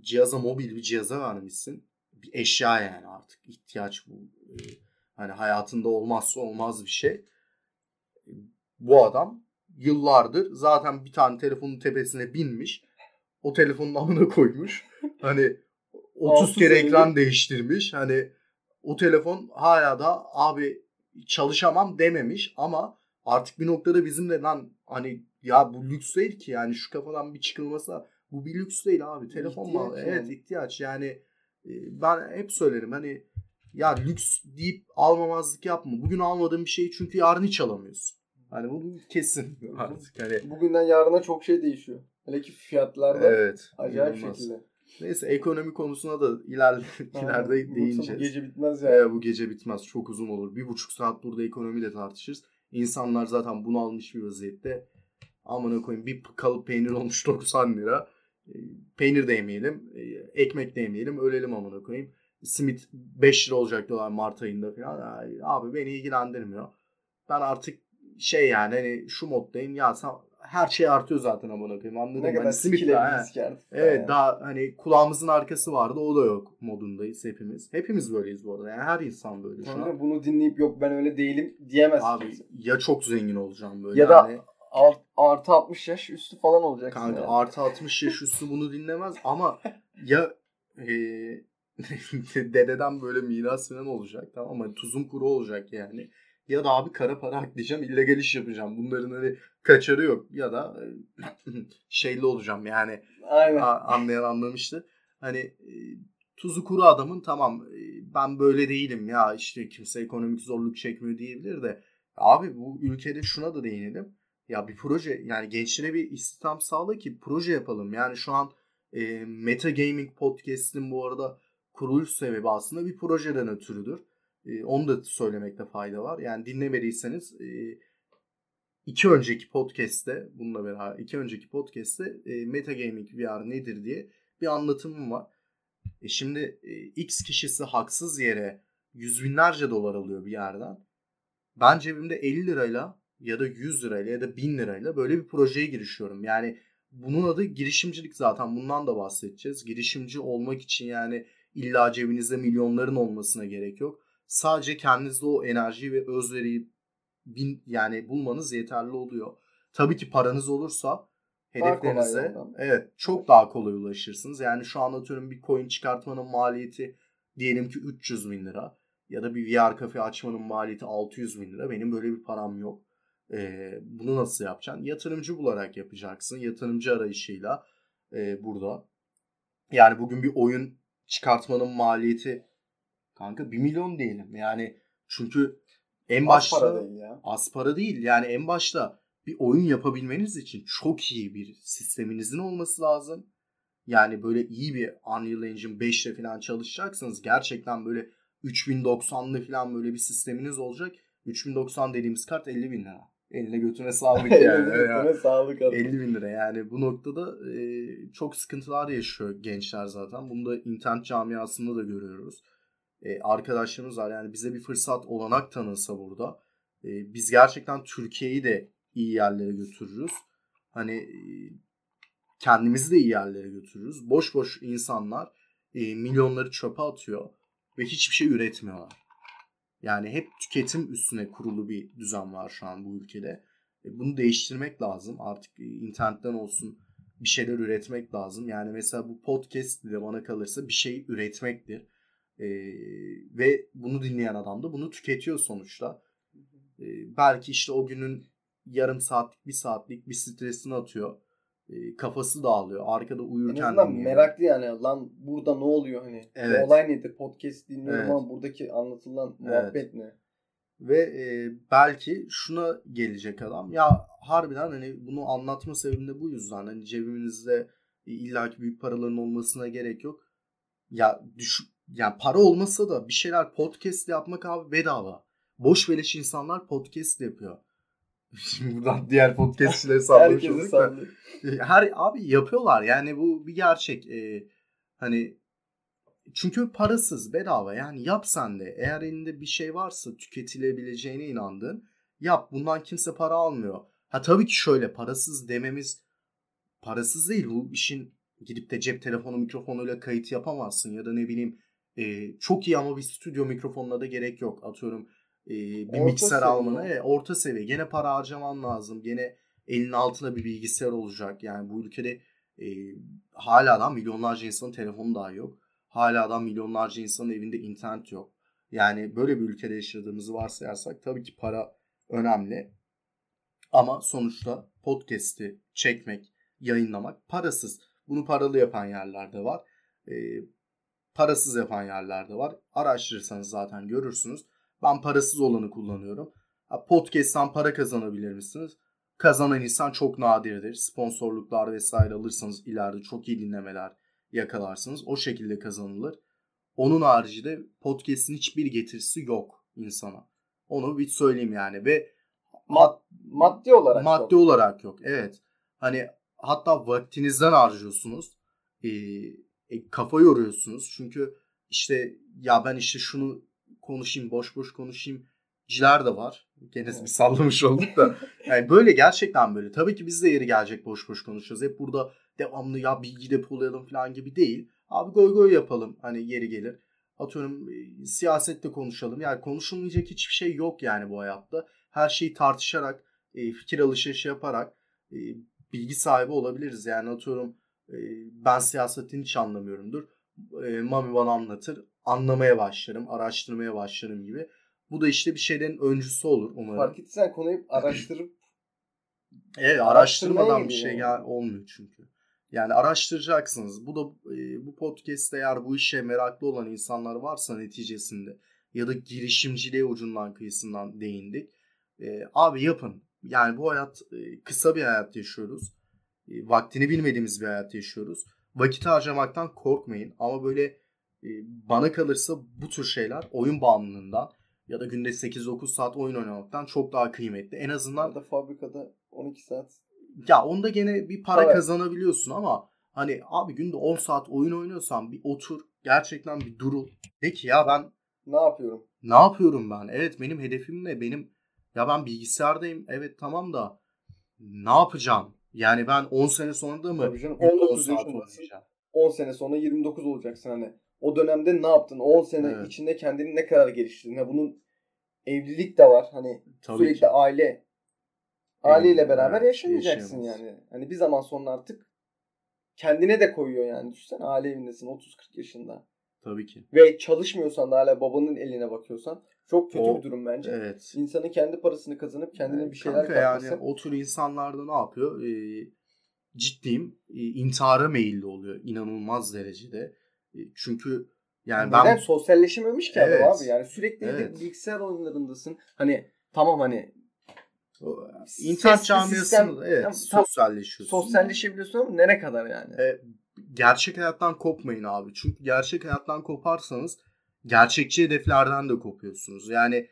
cihaza, mobil bir cihaza vermişsin. Bir eşya yani, artık ihtiyaç bu. Hani hayatında olmazsa olmaz bir şey. Bu adam yıllardır zaten bir tane telefonun tepesine binmiş. O telefonun amına koymuş. Hani 30 kere ekran değiştirmiş. Hani o telefon hala da abi çalışamam dememiş ama artık bir noktada bizim de lan hani ya bu lüks değil ki yani, şu kafadan bir çıkılmasa bu bir lüks değil abi. Telefon mu? Evet, ihtiyaç yani. Ben hep söylerim hani ya lüks deyip almamazlık yapma. Bugün almadığın bir şeyi çünkü yarın hiç alamıyorsun. Hani bu kesin. Artık hani... Bugünden yarına çok şey değişiyor. Hele ki fiyatlarda evet, acayip inanılmaz şekilde. Neyse, ekonomi konusuna da ileride değineceğiz. Bu gece bitmez yani. Bu gece bitmez. Çok uzun olur. 1,5 saat burada ekonomiyle tartışırız. İnsanlar zaten bunu almış bir vaziyette. Amına koyayım, bir kalıp peynir olmuş $90. Peynir de yemeyelim. Ekmek de yemeyelim. Ölelim amına koyayım. Simit $5 olacak diyorlar Mart ayında falan. Abi beni ilgilendirmiyor. Ben artık şey yani hani şu moddayım ya, her şey artıyor zaten amına koyayım. Anladın mı? Ne kadar sikilemiz yani. Evet yani. Daha hani kulağımızın arkası vardı, o da yok modundayız hepimiz. Hepimiz böyleyiz bu arada. Yani her insan böyle şu an. Bunu dinleyip yok ben öyle değilim diyemezsin. Abi kimse. Ya çok zengin olacağım böyle. Ya yani. Da artı 60 yaş üstü falan olacaksın. Kanka yani. Artı 60 yaş üstü bunu dinlemez ama ya dededen böyle miras falan olacak, tamam mı? Tuzum kuru olacak yani. Ya da abi kara para aklayacağım, illegal iş yapacağım. Bunların hani kaçarı yok. Ya da şeyli olacağım yani. Aynen. Anlayan anlamıştı. Hani tuzu kuru adamın tamam ben böyle değilim ya işte kimse ekonomik zorluk çekmiyor diyebilir de. Abi bu ülkede şuna da değinelim. Ya bir proje yani, gençlere bir istihdam sağla ki proje yapalım. Yani şu an Meta Gaming Podcast'in bu arada kuruluş sebebi aslında bir projeden ötürüdür. Onu da söylemekte fayda var. Yani dinlemediyseniz iki önceki podcast'te Meta Gaming VR nedir diye bir anlatımım var. Şimdi X kişisi haksız yere yüz binlerce dolar alıyor bir yerden. Ben cebimde 50 lirayla ya da 100 lirayla ya da 1000 lirayla böyle bir projeye girişiyorum. Yani bunun adı girişimcilik zaten. Bundan da bahsedeceğiz. Girişimci olmak için yani illa cebinizde milyonların olmasına gerek yok. Sadece kendinizde o enerjiyi ve özveriyi yani bulmanız yeterli oluyor. Tabii ki paranız olursa hedeflerinize çok daha kolay ulaşırsınız. Yani şu an atıyorum bir coin çıkartmanın maliyeti diyelim ki $300,000 ya da bir VR kafe açmanın maliyeti $600,000. Benim böyle bir param yok. Bunu nasıl yapacaksın? Yatırımcı bularak yapacaksın. Yatırımcı arayışıyla burada. Yani bugün bir oyun çıkartmanın maliyeti kanka 1 milyon diyelim. Yani çünkü en başta az para değil. Yani en başta bir oyun yapabilmeniz için çok iyi bir sisteminizin olması lazım. Yani böyle iyi bir Unreal Engine 5'le falan çalışacaksınız. Gerçekten böyle 3090'lı falan böyle bir sisteminiz olacak. 3090 dediğimiz kart 50 bin lira. Eline götüne sağlık yani. Sağlık 50 bin lira yani. Bu noktada çok sıkıntılar yaşıyor gençler zaten. Bunu da internet camiasında da görüyoruz. Arkadaşlarımız var yani, bize bir fırsat, olanak tanınsa burada biz gerçekten Türkiye'yi de iyi yerlere götürürüz. Hani kendimizi de iyi yerlere götürürüz. Boş boş insanlar milyonları çöpe atıyor ve hiçbir şey üretmiyorlar. Yani hep tüketim üstüne kurulu bir düzen var şu an bu ülkede. Bunu değiştirmek lazım. Artık internetten olsun bir şeyler üretmek lazım. Yani mesela bu podcast bile bana kalırsa bir şey üretmektir. Ve bunu dinleyen adam da bunu tüketiyor sonuçta. Belki işte o günün yarım saatlik, bir saatlik bir stresini atıyor. Kafası dağılıyor. Arkada uyurken dinliyor. Meraklı yani. Lan burada ne oluyor hani? Evet. Olay nedir? Podcast dinliyorum ama buradaki anlatılan muhabbet ne? Ve belki şuna gelecek adam. Ya harbiden hani bunu anlatma sebebim de bu yüzden. Hani cebimizde illaki büyük paraların olmasına gerek yok. Ya düşük yani para olmasa da bir şeyler podcast yapmak abi bedava. Boş beleş insanlar podcast yapıyor. Şimdi buradan diğer podcastçileri sallamış olduk da. Abi yapıyorlar yani, bu bir gerçek. Hani çünkü parasız, bedava yani, yap sen de. Eğer elinde bir şey varsa tüketilebileceğine inandığın, yap. Bundan kimse para almıyor. Ha tabii ki şöyle, parasız dememiz, parasız değil bu işin, gidip de cep telefonu mikrofonuyla kayıt yapamazsın ya da ne bileyim çok iyi ama bir stüdyo mikrofonuna da gerek yok. Atıyorum bir orta mikser almana orta seviye. Gene para harcaman lazım. Gene elinin altına bir bilgisayar olacak. Yani bu ülkede hala da milyonlarca insanın telefonu daha yok. Hala da milyonlarca insanın evinde internet yok. Yani böyle bir ülkede yaşadığımızı varsayarsak tabii ki para önemli. Ama sonuçta podcast'i çekmek, yayınlamak parasız. Bunu paralı yapan yerlerde var. Parasız yapan yerlerde var. Araştırırsanız zaten görürsünüz. Ben parasız olanı kullanıyorum. Podcast'tan para kazanabilir misiniz? Kazanan insan çok nadirdir. Sponsorluklar vesaire alırsanız ileride çok iyi dinlemeler yakalarsınız. O şekilde kazanılır. Onun haricinde podcast'in hiçbir getirisi yok insana. Onu bir söyleyeyim yani. Ve maddi olarak olarak yok. Evet. Hani hatta vaktinizden harcıyorsunuz. Kafa yoruyorsunuz. Çünkü işte ya ben işte şunu konuşayım, boş boş konuşayım ciler de var. Gene bir sallamış olduk da. Yani böyle, gerçekten böyle. Tabii ki biz de yeri gelecek boş boş konuşacağız. Hep burada devamlı ya bilgi depolayalım falan gibi değil. Abi goy goy yapalım. Hani yeri gelir. Atıyorum siyasette konuşalım. Yani konuşulmayacak hiçbir şey yok yani bu hayatta. Her şeyi tartışarak, fikir alışverişi yaparak bilgi sahibi olabiliriz. Yani atıyorum ben siyasetini hiç anlamıyorumdur. Mami bana anlatır. Anlamaya başlarım, araştırmaya başlarım gibi. Bu da işte bir şeylerin öncüsü olur umarım. Fark etsen konuyu araştırıp evet, araştırmadan bir şey olmuyor çünkü. Yani araştıracaksınız. Bu da bu podcast'te eğer bu işe meraklı olan insanlar varsa neticesinde ya da girişimciliğe ucundan kıyısından değindik. Abi yapın. Yani bu hayat kısa bir hayat yaşıyoruz. Vaktini bilmediğimiz bir hayat yaşıyoruz. Vakit harcamaktan korkmayın ama böyle bana kalırsa bu tür şeyler oyun bağımlılığından ya da günde 8-9 saat oyun oynamaktan çok daha kıymetli. En azından da fabrikada 12 saat. Ya onda gene bir para kazanabiliyorsun ama hani abi günde 10 saat oyun oynuyorsan bir otur, gerçekten bir durul. De ki ya ben ne yapıyorum? Ne yapıyorum ben? Evet, benim hedefim ne? Benim ya ben bilgisayardayım. Evet tamam da ne yapacağım? Yani ben 10 sene sonra da mı? Tabii canım, 10 saat oynayacağım. 10 sene sonra 29 olacaksın hani. O dönemde ne yaptın? 10 sene içinde kendini ne kadar geliştirdin? Ya bunun evlilik de var. Hani tabii sürekli ki. Aileyle beraber yaşamayacaksın yani. Hani bir zaman sonra artık kendine de koyuyor yani. Düşünsene, aile evindesin 30-40 yaşında. Tabii ki. Ve çalışmıyorsan da hala babanın eline bakıyorsan çok kötü bir durum bence. Evet. İnsanın kendi parasını kazanıp kendine bir şeyler katması. Yani o tür insanlarda ne yapıyor? Ciddiyim. İntihara meyilli oluyor inanılmaz derecede. Çünkü yani neden sosyalleşememiş ki adam abi yani sürekli bilgisayar oyunlarındasın. Hani tamam hani internet camiasında sosyalleşiyorsun. Sosyalleşebiliyorsun ama nereye kadar yani? Gerçek hayattan kopmayın abi. Çünkü gerçek hayattan koparsanız gerçekçi hedeflerden de kopuyorsunuz. Yani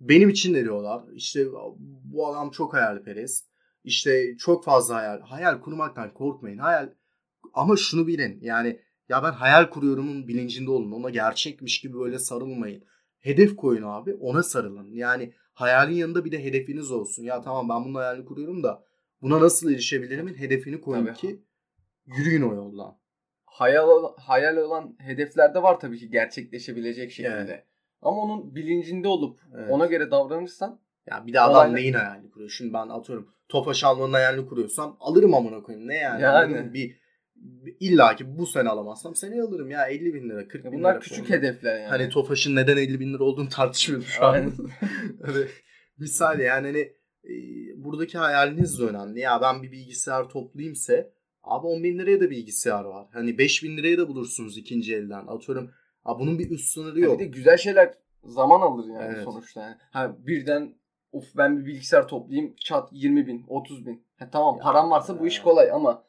benim için de diyorlar işte bu adam çok hayalperest. İşte çok fazla hayal kurmaktan korkmayın. Hayal ama şunu bilin. Yani ya ben hayal kuruyorumun bilincinde olun. Ona gerçekmiş gibi böyle sarılmayın. Hedef koyun abi, ona sarılın. Yani hayalin yanında bir de hedefiniz olsun. Ya tamam ben bunun hayalini kuruyorum da buna nasıl erişebilirimin hedefini koyun tabii ki yürüyün o yoldan. Hayal olan hedefler de var tabii ki gerçekleşebilecek şekilde. Evet. Ama onun bilincinde olup evet, ona göre davranırsan. Ya bir de adam aynen, neyin hayalini kuruyor? Şimdi ben atıyorum Tofaş almanın hayalini kuruyorsam alırım amına koyayım. Ne yani? İlla ki bu sene alamazsam seneye alırım ya 50.000 lira 40.000 lira. Bunlar küçük falan hedefler yani. Hani Tofaş'ın neden 50.000 lira olduğunu tartışmıyorum şu an. Misal yani hani buradaki hayaliniz de önemli. Ya ben bir bilgisayar toplayayımsa abi 10.000 liraya da bilgisayar var. Hani 5.000 liraya da bulursunuz ikinci elden. Atıyorum bunun bir üst sınırı yok. Bir de güzel şeyler zaman alır yani evet, sonuçta. Yani. Birden of ben bir bilgisayar toplayayım çat 20.000 30.000. Tamam ya, param varsa bu iş kolay ama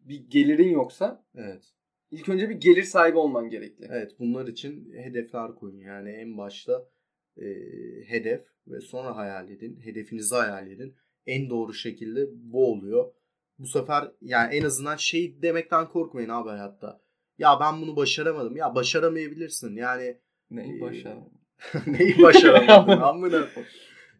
bir gelirin yoksa evet, ilk önce bir gelir sahibi olman gerekli. Evet, bunlar için hedefler koyun. Yani en başta hedef ve sonra hayal edin. Hedefinizi hayal edin. En doğru şekilde bu oluyor. Bu sefer yani en azından şey demekten korkmayın abi hayatta. Ya ben bunu başaramadım. Ya başaramayabilirsin. Yani neyi başaramadın? Neyi başaramadın? Amına.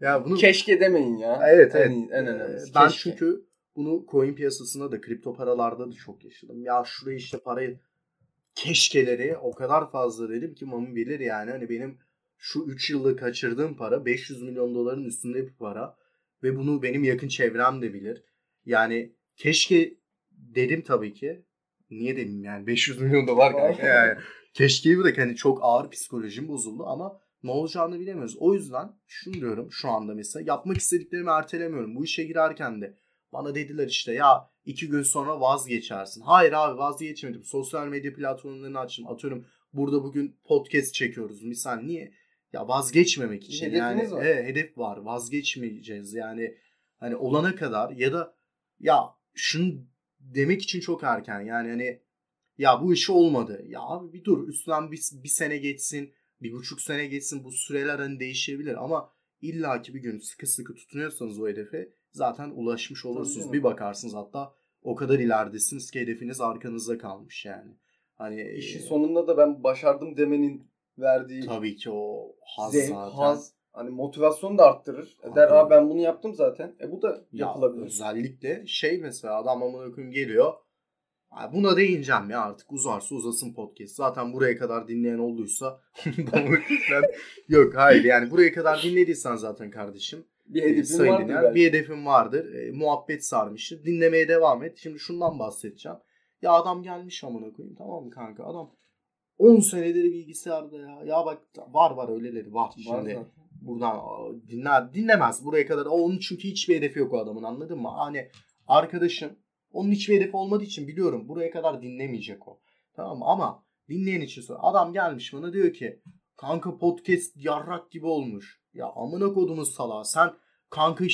Ya bunu keşke demeyin ya. Evet evet. En önemlisi. Ben keşke. Çünkü bunu coin piyasasında da kripto paralarda da çok yaşadım. Ya şuraya işte parayı keşkeleri o kadar fazla dedim ki mamı bilir yani. Hani benim şu 3 yılda kaçırdığım para 500 milyon doların üstünde bir para. Ve bunu benim yakın çevrem de bilir. Yani keşke dedim tabii ki. Niye dedim yani 500 milyon dolar kanka yani. Keşkeyi bırak hani çok ağır psikolojim bozuldu ama ne olacağını bilemiyoruz. O yüzden şunu diyorum şu anda mesela yapmak istediklerimi ertelemiyorum. Bu işe girerken de bana dediler işte ya 2 gün sonra vazgeçersin. Hayır abi vazgeçmedim. Sosyal medya platformlarını açtım. Atıyorum burada bugün podcast çekiyoruz. Misal niye? Ya vazgeçmemek için. Hedefiniz yani, var. Hedef var. Vazgeçmeyeceğiz. Yani hani olana kadar ya da ya şunu demek için çok erken. Yani hani ya bu işi olmadı. Ya abi bir dur üstten bir sene geçsin. 1,5 sene geçsin. Bu süreler hani değişebilir ama illaki bir gün sıkı sıkı tutunuyorsanız o hedefe zaten ulaşmış olursunuz. Bir bakarsınız hatta o kadar ileridesiniz ki hedefiniz arkanızda kalmış yani. Hani işin sonunda da ben başardım demenin verdiği tabii ki o haz zevk, zaten. Hani motivasyonu da arttırır. Der abi ben bunu yaptım zaten. Bu da yapılabilir. Ya, özellikle mesela adam amına koyayım geliyor. Buna değineceğim ya artık uzarsa uzasın podcast. Zaten buraya kadar dinleyen olduysa yok hayır yani buraya kadar dinlediysen zaten kardeşim. Bir hedefim vardır. Bir hedefim vardır. Muhabbet sarmıştır. Dinlemeye devam et. Şimdi şundan bahsedeceğim. Ya adam gelmiş amına koyayım tamam mı kanka? Adam 10 senedir bilgisayarda ya. Ya bak var öyleleri var. Şimdi var buradan dinlemez buraya kadar. Onun çünkü hiçbir hedefi yok o adamın anladın mı? Hani arkadaşım onun hiçbir hedefi olmadığı için biliyorum buraya kadar dinlemeyecek o. Tamam mı? Ama dinleyen için sonra adam gelmiş bana diyor ki kanka podcast yarrak gibi olmuş. Ya amına kodumuz salağı sen kanka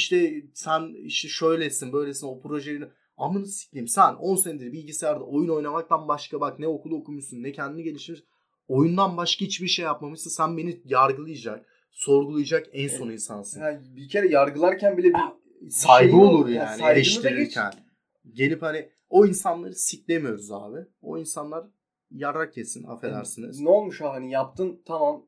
sen şöylesin böylesin o projeyi amına sikeyim sen 10 senedir bilgisayarda oyun oynamaktan başka bak ne okulu okumuşsun ne kendini geliştirmişsin oyundan başka hiçbir şey yapmamışsın sen beni yargılayacak sorgulayacak en son insansın. Bir kere yargılarken bile bir saygı şey olur yani eleştirirken gelip hani o insanları siklemiyoruz abi o insanlar yarrak yesin affedersiniz. Ne olmuş hani yaptın tamam.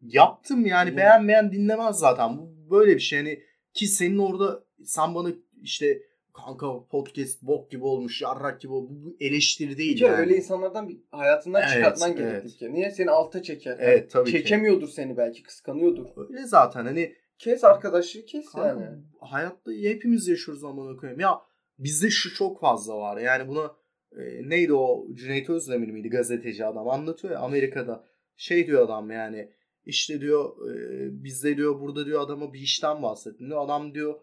Yaptım yani beğenmeyen dinlemez zaten. Bu böyle bir şey hani ki senin orada sen bana işte kanka podcast bok gibi olmuş yarrak gibi olmuş. Bu eleştiri değil yani. Öyle insanlardan bir hayatından çıkartman gerekir ki. Niye? Seni alta çeker. Evet, tabii çekemiyordur ki. Seni belki kıskanıyordur. Öyle zaten hani. Kes arkadaşlığı kes yani. Hayatta hepimiz yaşıyoruz amına koyayım. Ya bizde şu çok fazla var yani buna neydi o Cüneyt Özdemir miydi gazeteci adam anlatıyor ya Amerika'da şey diyor adam yani. İşte diyor bizde diyor burada diyor adama bir işten bahsettim diyor. Adam diyor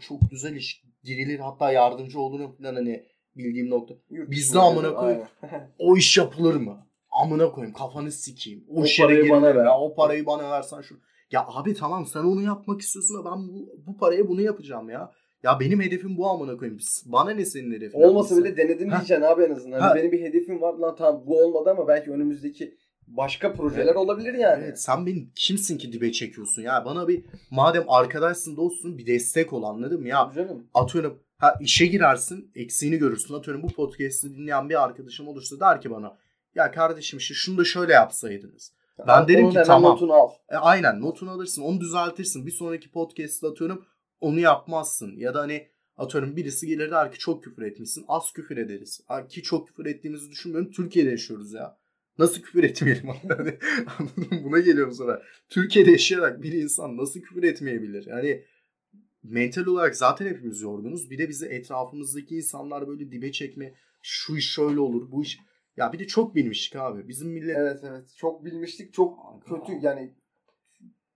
çok güzel iş girilir hatta yardımcı olurum falan hani bildiğim nokta. Bizde amına koyayım o iş yapılır mı? Amına koyayım kafanı sikeyim. O parayı bana ver. O parayı bana versen şu. Ya abi tamam sen onu yapmak istiyorsun da ben bu paraya bunu yapacağım ya. Ya benim hedefim bu amına koyayım. Bana ne senin hedefin? Olmasa bile denedim diyeceksin abi en azından. Benim bir hedefim var lan tamam bu olmadı ama belki önümüzdeki başka projeler olabilir yani. Evet, sen beni kimsin ki dibe çekiyorsun ya? Bana bir madem arkadaşsın, dostsun, bir destek ol, anladın mı ya? Atıyorum işe girersin, eksiğini görürsün. Atıyorum bu podcast'i dinleyen bir arkadaşım olursa der ki bana, ya kardeşim işte şunu da şöyle yapsaydınız. Ben derim ki tamam. Notunu al. Aynen, notunu alırsın, onu düzeltirsin. Bir sonraki podcast'te atıyorum onu yapmazsın. Ya da hani atıyorum birisi gelir der ki çok küfür etmişsin. Az küfür ederiz. Ki çok küfür ettiğimizi düşünmüyorum. Türkiye'de yaşıyoruz ya. Nasıl küfür etmeyelim? Anladım, buna geliyorum sonra. Türkiye'de yaşayarak bir insan nasıl küfür etmeyebilir? Yani mental olarak zaten hepimiz yorgunuz. Bir de bizi etrafımızdaki insanlar böyle dibe çekme, şu iş şöyle olur, bu iş. Ya bir de çok bilmişlik abi. Bizim millet... Evet. Çok bilmişlik çok kötü yani.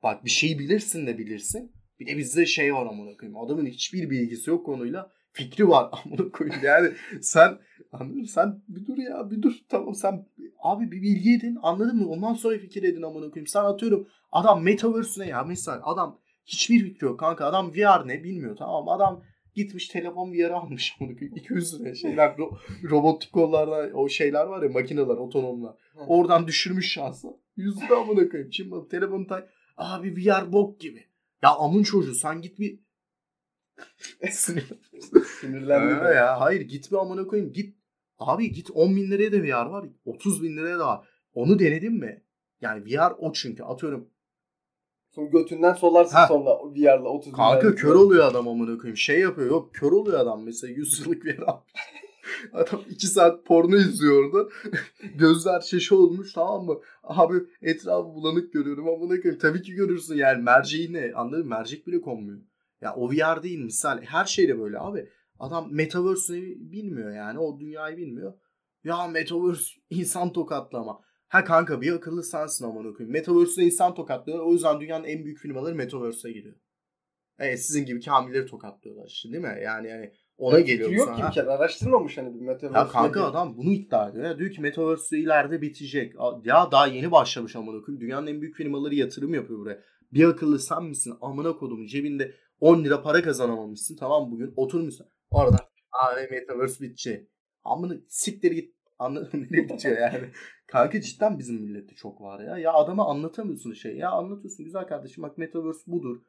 Bak bir şeyi bilirsin de bilirsin. Bir de bizde şey var amına koyayım. Adamın hiçbir bilgisi yok konuyla. Fikri var amına koyayım. Yani sen anladın mı? Sen bir dur ya, bir dur. Tamam sen abi bir bilgi edin, anladın mı? Ondan sonra fikir edin amına koyayım. Sen atıyorum adam Metaverse ne ya? Mesela adam hiçbir fikri yok kanka. Adam VR ne bilmiyor, tamam. Adam gitmiş telefon VR'ı almış amına koyayım. 200 lira şeyler robotik kollardan o şeyler var ya, makineler otonomlar. Oradan düşürmüş şansı. 100 lira amına koyayım. Şimdi telefonu tak. Abi VR bok gibi. Ya amın çocuğu sen git bir sinirlenme ya. Hayır git bir amına koyayım git. Abi git 10 bin liraya da VR var. 30 bin liraya da var. Onu denedin mi? Yani VR o çünkü atıyorum. Sonra götünden solarsın sonra VR'la 30 bin liraya. Kanka kör oluyor adam amına koyayım. Şey yapıyor yok kör oluyor adam mesela 100 yıllık VR almış. Adam 2 saat porno izliyordu. Gözler şişe olmuş, tamam mı? Abi etrafı bulanık görüyorum amına koyayım. Tabii ki görürsün yani, merceği ne? Anladın mı? Mercek bile konmuyor. Ya o VR değil misal. Her şeyde böyle abi. Adam Metaverse'ü bilmiyor yani. O dünyayı bilmiyor. Ya Metaverse insan tokatlama. Ha kanka bir akıllı sensin amına koyayım. Metaverse'de insan tokatlıyor. O yüzden dünyanın en büyük firmaları Metaverse'e giriyor. Evet, sizin gibi kamilleri tokatlıyorlar işte, değil mi? Yani ona geliyor sana. Yok ki bir kere araştırmamış hani bir Metaverse. Ya kanka diye. Adam bunu iddia ediyor. Ya diyor ki Metaverse ileride bitecek. Ya daha yeni başlamış amına koyayım. Dünyanın en büyük firmaları yatırım yapıyor buraya. Bir akıllı sen misin? Amına kodumun cebinde 10 lira para kazanamamışsın. Tamam bugün oturmuşsun. Orada Metaverse bitecek. Amına siktir git. Anladın mı? Nereye bitiyor yani? Kanka cidden bizim millette çok var ya. Ya adama anlatamıyorsun şey. Ya anlatıyorsun güzel kardeşim bak Metaverse budur.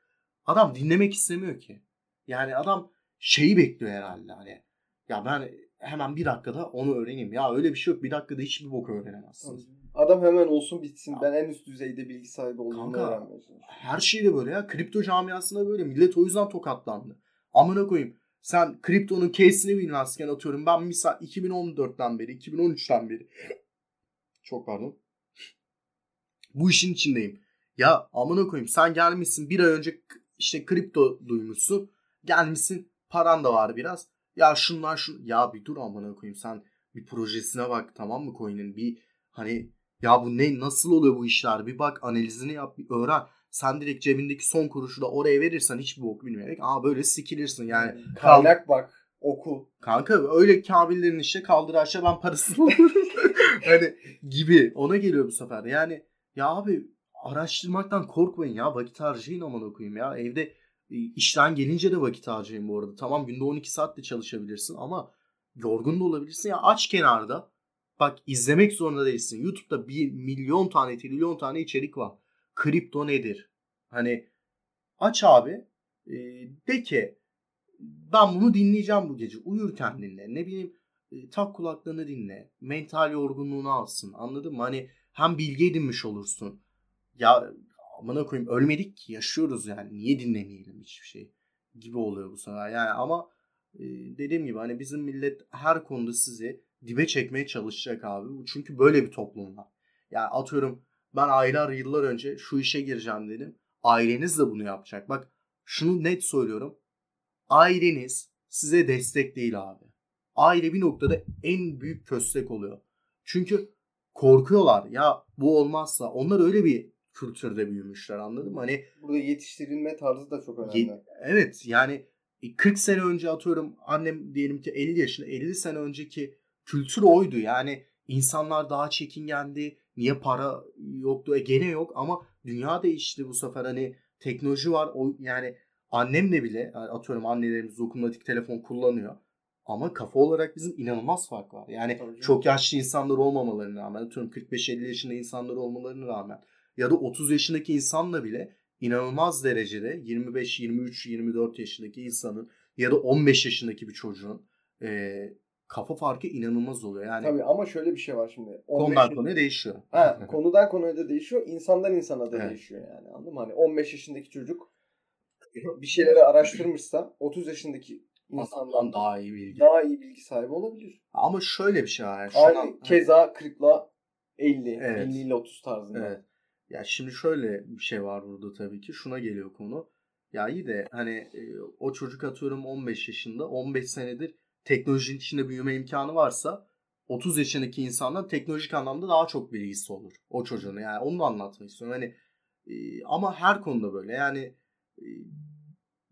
Adam dinlemek istemiyor ki. Yani adam şeyi bekliyor herhalde hani. Ya ben hemen bir dakikada onu öğreneyim. Ya öyle bir şey yok. Bir dakikada hiçbir boku öğrenemezsiniz. Adam hemen olsun bitsin. Ya. Ben en üst düzeyde bilgi sahibi olduğumu öğrenmeyeceğim. Her şey de böyle ya. Kripto camiasında böyle. Millet o yüzden tokatlandı. Amına koyayım. Sen kriptonun case'ini bilmezken atıyorum. Ben misal 2014'ten beri, 2013'ten beri. Çok pardon. Bu işin içindeyim. Ya amına koyayım. Sen gelmişsin bir ay önce işte kripto duymuşsun. Gelmişsin. Paran da var biraz. Ya şunlar şu. Ya bir dur amına koyayım. Sen bir projesine bak, tamam mı coin'in? Bir hani ya bu ne, nasıl oluyor bu işler? Bir bak, analizini yap, bir öğren. Sen direkt cebindeki son kuruşu da oraya verirsen hiçbir bok bilmeyerek. Böyle sikilirsin yani. Kaynak bak. Oku. Kanka öyle kabillerin işte kaldır aşağı ben parasını alıyorum. Hani gibi. Ona geliyor bu sefer. Yani ya abi araştırmaktan korkmayın ya. Vakit harcayın amına koyayım ya. Evde İşten gelince de vakit harcayın bu arada. Tamam günde 12 saat de çalışabilirsin ama yorgun da olabilirsin. Ya aç kenarda. Bak izlemek zorunda değilsin. YouTube'da 1 milyon tane içerik var. Kripto nedir? Hani aç abi. De ki ben bunu dinleyeceğim bu gece. Uyurken dinle. Ne bileyim tak kulaklarını dinle. Mental yorgunluğunu alsın. Anladın mı? Hani hem bilgi edinmiş olursun. Ya amına koyayım ölmedik ki, yaşıyoruz yani, niye dinlemeyelim hiçbir şey gibi oluyor bu sefer yani. Ama dediğim gibi hani bizim millet her konuda sizi dibe çekmeye çalışacak abi, çünkü böyle bir toplum var. Yani atıyorum ben aylar yıllar önce şu işe gireceğim dedim, aileniz de bunu yapacak. Bak şunu net söylüyorum, aileniz size destek değil abi. Aile bir noktada en büyük köstek oluyor, çünkü korkuyorlar ya bu olmazsa. Onlar öyle bir kültürde büyümüşler, anladın mı? Hani burada yetiştirilme tarzı da çok önemli. Evet yani 40 sene önce atıyorum annem diyelim ki 50 yaşında, 50 sene önceki kültür oydu. Yani insanlar daha çekingendi. Niye para yoktu? Gene yok ama dünya değişti bu sefer. Hani teknoloji var. Yani annemle bile atıyorum annelerimiz dokunmatik telefon kullanıyor. Ama kafa olarak bizim inanılmaz fark var. Yani çok yaşlı insanlar olmamalarına rağmen, atıyorum 45-50 yaşında insanlar olmalarına rağmen ya da 30 yaşındaki insanla bile inanılmaz derecede 25-23-24 yaşındaki insanın ya da 15 yaşındaki bir çocuğun kafa farkı inanılmaz oluyor. Yani tabii ama şöyle bir şey var şimdi. Konudan konuya değişiyor. Ha, konudan konuya da değişiyor. İnsandan insana da değişiyor yani. Anladın mı? Hani 15 yaşındaki çocuk bir şeyleri araştırmışsa 30 yaşındaki insandan daha iyi bilgi sahibi olabilir. Ama şöyle bir şey var. Yani şuradan, keza 40'la 50, evet. 50 ile 30 tarzında. Evet. Ya şimdi şöyle bir şey var burada tabii ki. Şuna geliyor konu. Ya iyi de hani o çocuk atıyorum 15 yaşında, 15 senedir teknolojinin içinde büyüme imkanı varsa 30 yaşındaki insandan teknolojik anlamda daha çok bilgisi olur o çocuğun. Yani onu da anlatmak istiyorum. Hani ama her konuda böyle. Yani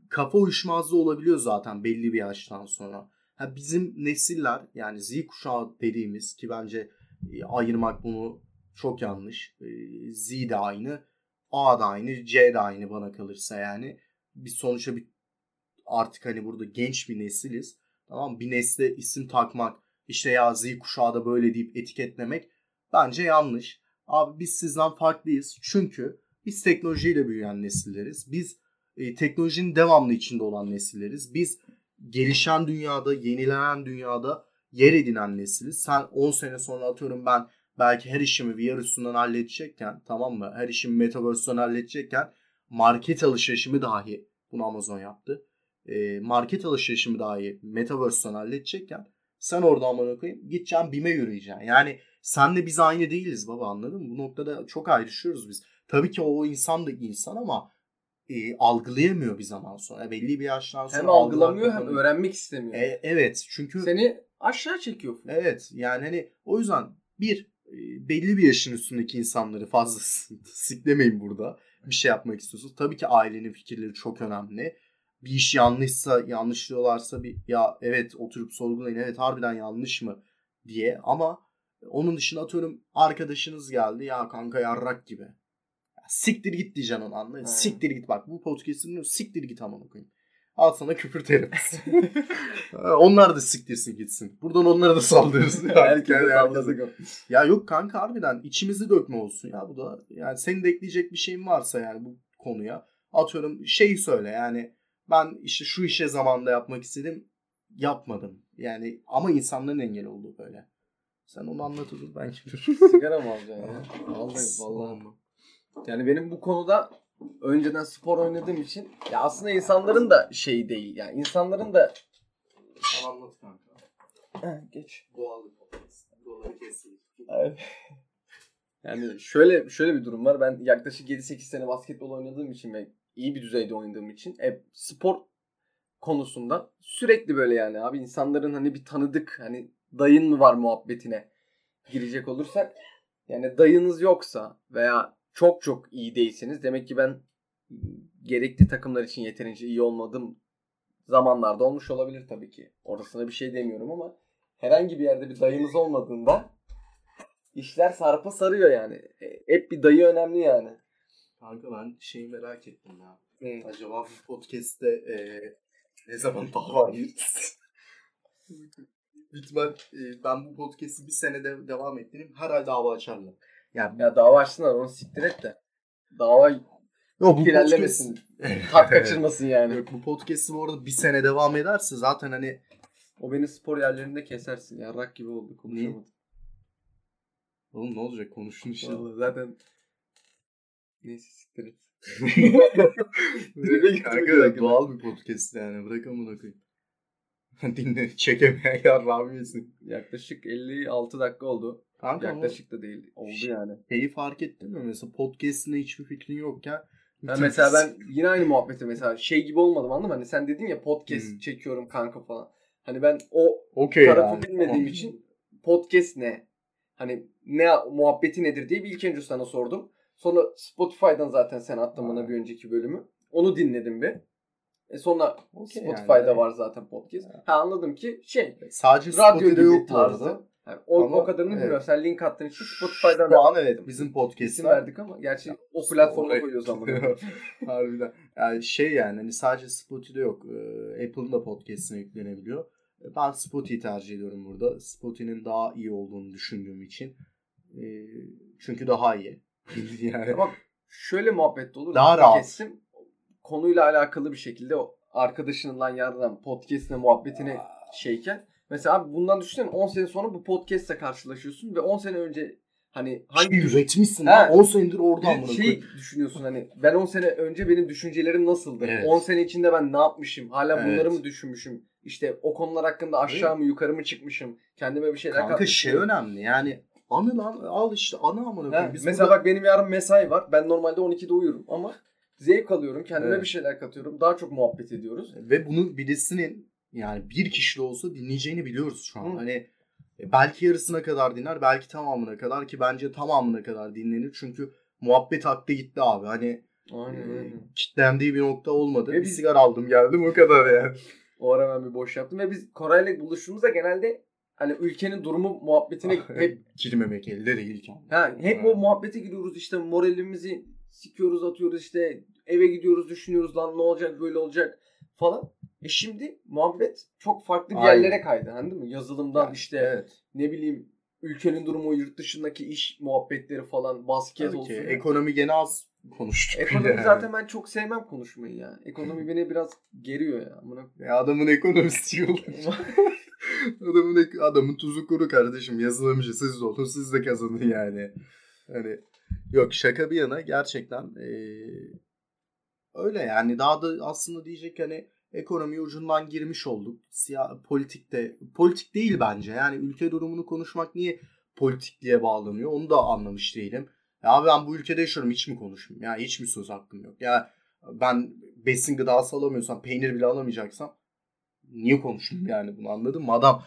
kafa uyuşmazlığı olabiliyor zaten belli bir yaştan sonra. Ha, bizim nesiller yani Z kuşağı dediğimiz ki bence ayırmak bunu çok yanlış. Z de aynı, A da aynı, C de aynı bana kalırsa yani. Biz sonuçta artık hani burada genç bir nesiliz. Tamam, bir nesle isim takmak, işte ya Z kuşağı da böyle deyip etiketlemek bence yanlış. Abi biz sizden farklıyız çünkü biz teknolojiyle büyüyen nesilleriz. Biz teknolojinin devamlı içinde olan nesilleriz. Biz gelişen dünyada, yenilenen dünyada yer edinen nesiliz. Sen 10 sene sonra atıyorum ben belki her işimi VR üstünden halledecekken, tamam mı? Her işimi Metaverse'den halledecekken market alışverişimi dahi, bunu Amazon yaptı. Market alışverişimi dahi Metaverse'den halledecekken sen orada amına koyayım gideceksin BİM'e yürüyeceksin. Yani senle biz aynı değiliz baba, anladın mı? Bu noktada çok ayrışıyoruz biz. Tabii ki o insan da insan ama algılayamıyor bir zaman sonra. Belli bir yaştan sonra. Hem algılamıyor hem öğrenmek istemiyor. Evet çünkü. Seni aşağı çekiyor. Evet yani hani o yüzden belli bir yaşın üstündeki insanları fazla siklemeyin burada. Bir şey yapmak istiyorsunuz. Tabii ki ailenin fikirleri çok önemli. Bir iş yanlışlıyorlarsa ya evet oturup sorgulayın, evet harbiden yanlış mı diye, ama onun dışında atıyorum arkadaşınız geldi ya kanka yarrak gibi. Ya, siktir git diyeceksin onu, anlayın. Siktir git, bak bu podcast'ın siktir git aman okuyun. Al sana küfür terapisi. Onlar da siktirsin gitsin. Buradan onlara da saldırırsın. Ya yok kanka harbiden içimizi dökme olsun ya bu da. Yani senin de ekleyecek bir şeyin varsa yani bu konuya. Atıyorum şeyi söyle yani. Ben işte şu işe zamanında yapmak istedim. Yapmadım. Yani ama insanların engeli olduğu böyle. Sen onu anlatırdın ben kimdir? Sigara mı alacaksın ya? Vallahi mı? Yani benim bu konuda önceden spor oynadığım için ya aslında insanların da şeyi değil. Yani insanların da anlat kanka. Geç. Doğalı kesin. Evet. Yani şöyle bir durum var. Ben yaklaşık 7-8 sene basketbol oynadığım için ve iyi bir düzeyde oynadığım için spor konusunda sürekli böyle yani abi insanların hani bir tanıdık hani dayın mı var muhabbetine girecek olursak yani dayınız yoksa veya çok iyi değilseniz demek ki ben gerekli takımlar için yeterince iyi olmadığım zamanlarda olmuş olabilir tabii ki. Orasına bir şey demiyorum ama herhangi bir yerde bir dayınız olmadığında işler sarpa sarıyor yani. Hep bir dayı önemli yani. Kanka ben şeyi merak ettim ya. Evet. Acaba bu podcast'te ne zaman dava gireceğiz? Lütfen ben bu podcast'i bir senede devam ettireyim. Her ay dava açarlar. Ya dava açsınlar onu siktir et de. Dava ilerlemesin. Tat kaçırmasın yani. Yok, bu podcast'i bu arada bir sene devam ederse zaten hani o beni spor yerlerinde kesersin. Yarrak gibi oldu konuşamadım. Oğlum ne olacak konuşun işte. Zaten neyse siktir et. Kanka doğal bir podcast yani. Bırak amına koyayım. Dinle çekemeyen yarrağımı yesin. Yaklaşık 56 dakika oldu. Kanka yaklaşık da değil. Oldu yani. Şeyi fark ettin mi? Mesela podcast'inde hiçbir fikrin yokken. Mesela ben yine aynı muhabbeti mesela şey gibi olmadım, anladın mı? Hani sen dedin ya podcast çekiyorum kanka falan. Hani ben o tarafı yani bilmediğim için podcast ne? Hani ne muhabbeti nedir diye bir ilk önce sana sordum. Sonra Spotify'dan zaten sen attın bana bir önceki bölümü. Onu dinledim bir. Sonra Spotify'da yani var zaten podcast. Yani. Ha anladım ki sadece radyo gibi tarzı. Yani o kadarını bilmiyorum. Sen link attığın için Spotify'dan şu an bizim podcast'in verdik ama gerçi o platforma koyuyoruz ama. Harbiden. Yani hani sadece Spotify'da yok. Apple'ın da podcast'ine yüklenebiliyor. Ben Spotify tercih ediyorum burada. Spotify'nin daha iyi olduğunu düşündüğüm için. Çünkü daha iyi. Yani. Ama şöyle muhabbet olur. Daha rahat. Podcast'im konuyla alakalı bir şekilde arkadaşınla yardım podcast'ine muhabbetine şeyken. Mesela abi bundan düşünsene 10 sene sonra bu podcast'la karşılaşıyorsun ve 10 sene önce hani hangi üretmişsin lan 10 senedir oradan bunu düşünüyorsun hani ben 10 sene önce benim düşüncelerim nasıldı? Evet. 10 sene içinde ben ne yapmışım? Hala bunları mı düşünmüşüm? İşte o konular hakkında aşağı mı yukarı mı çıkmışım? Kendime bir şeyler katmışım. Kanka önemli yani anı lan al işte anı amına koyayım. Mesela bak benim yarın mesai var. Ben normalde 12'de uyurum ama zevk alıyorum. Kendime bir şeyler katıyorum. Daha çok muhabbet ediyoruz. Ve bunu birisinin yani bir kişi de olsa dinleyeceğini biliyoruz şu an. Hani belki yarısına kadar dinler, belki tamamına kadar ki bence tamamına kadar dinlenir. Çünkü muhabbet aktı gitti abi. Hani kitlendiği bir nokta olmadı. Ve bir sigara aldım geldim o kadar yani. O ara ben bir boş yaptım. Ve biz Koray'la buluştuğumuzda genelde hani ülkenin durumu muhabbetine hep... Girmemek elde değil ki. Hep o muhabbete giriyoruz işte moralimizi sikiyoruz atıyoruz işte eve gidiyoruz düşünüyoruz lan ne olacak böyle olacak falan. Şimdi muhabbet çok farklı bir yerlere kaydı hani değil mi? Yazılımdan yani, işte ne bileyim ülkenin durumu, yurt dışındaki iş muhabbetleri falan, basket tabii olsun. Ki, ekonomi gene az konuştuk. Ekonomi zaten ben çok sevmem konuşmayı ya. Ekonomi beni biraz geriyor ya. Adamın ekonomisi yok. adamın tuzu kuru kardeşim. Yazılımcı siz de olun, siz de kazanın yani. Hani yok şaka bir yana gerçekten öyle yani daha da aslında diyecek hani ekonomi ucundan girmiş olduk. Politik değil bence. Yani ülke durumunu konuşmak niye politikliğe bağlanıyor? Onu da anlamış değilim. Ya ben bu ülkede yaşıyorum hiç mi konuşayım? Ya hiç mi söz hakkım yok? Ya ben besin gıdası alamıyorsam, peynir bile alamayacaksam niye konuşayım yani bunu anladın mı? Adam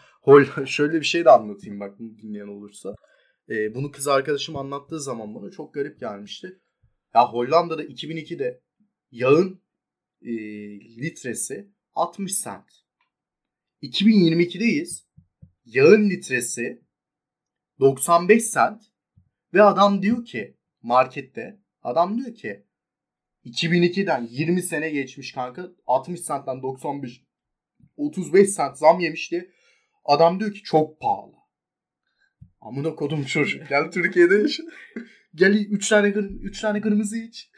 şöyle bir şey de anlatayım bak bunu dinleyen olursa. Bunu kız arkadaşım anlattığı zaman bana çok garip gelmişti. Ya Hollanda'da 2002'de yağın litresi 60 cent. 2022'deyiz. Yağın litresi 95 cent ve adam diyor ki markette adam diyor ki 2002'den 20 sene geçmiş kanka 60 centten 95 35 cent zam yemişti. Adam diyor ki çok pahalı. Amına kodum çocuk. Gel Türkiye'de yaşa. Gel 3 tane kırmızı iç.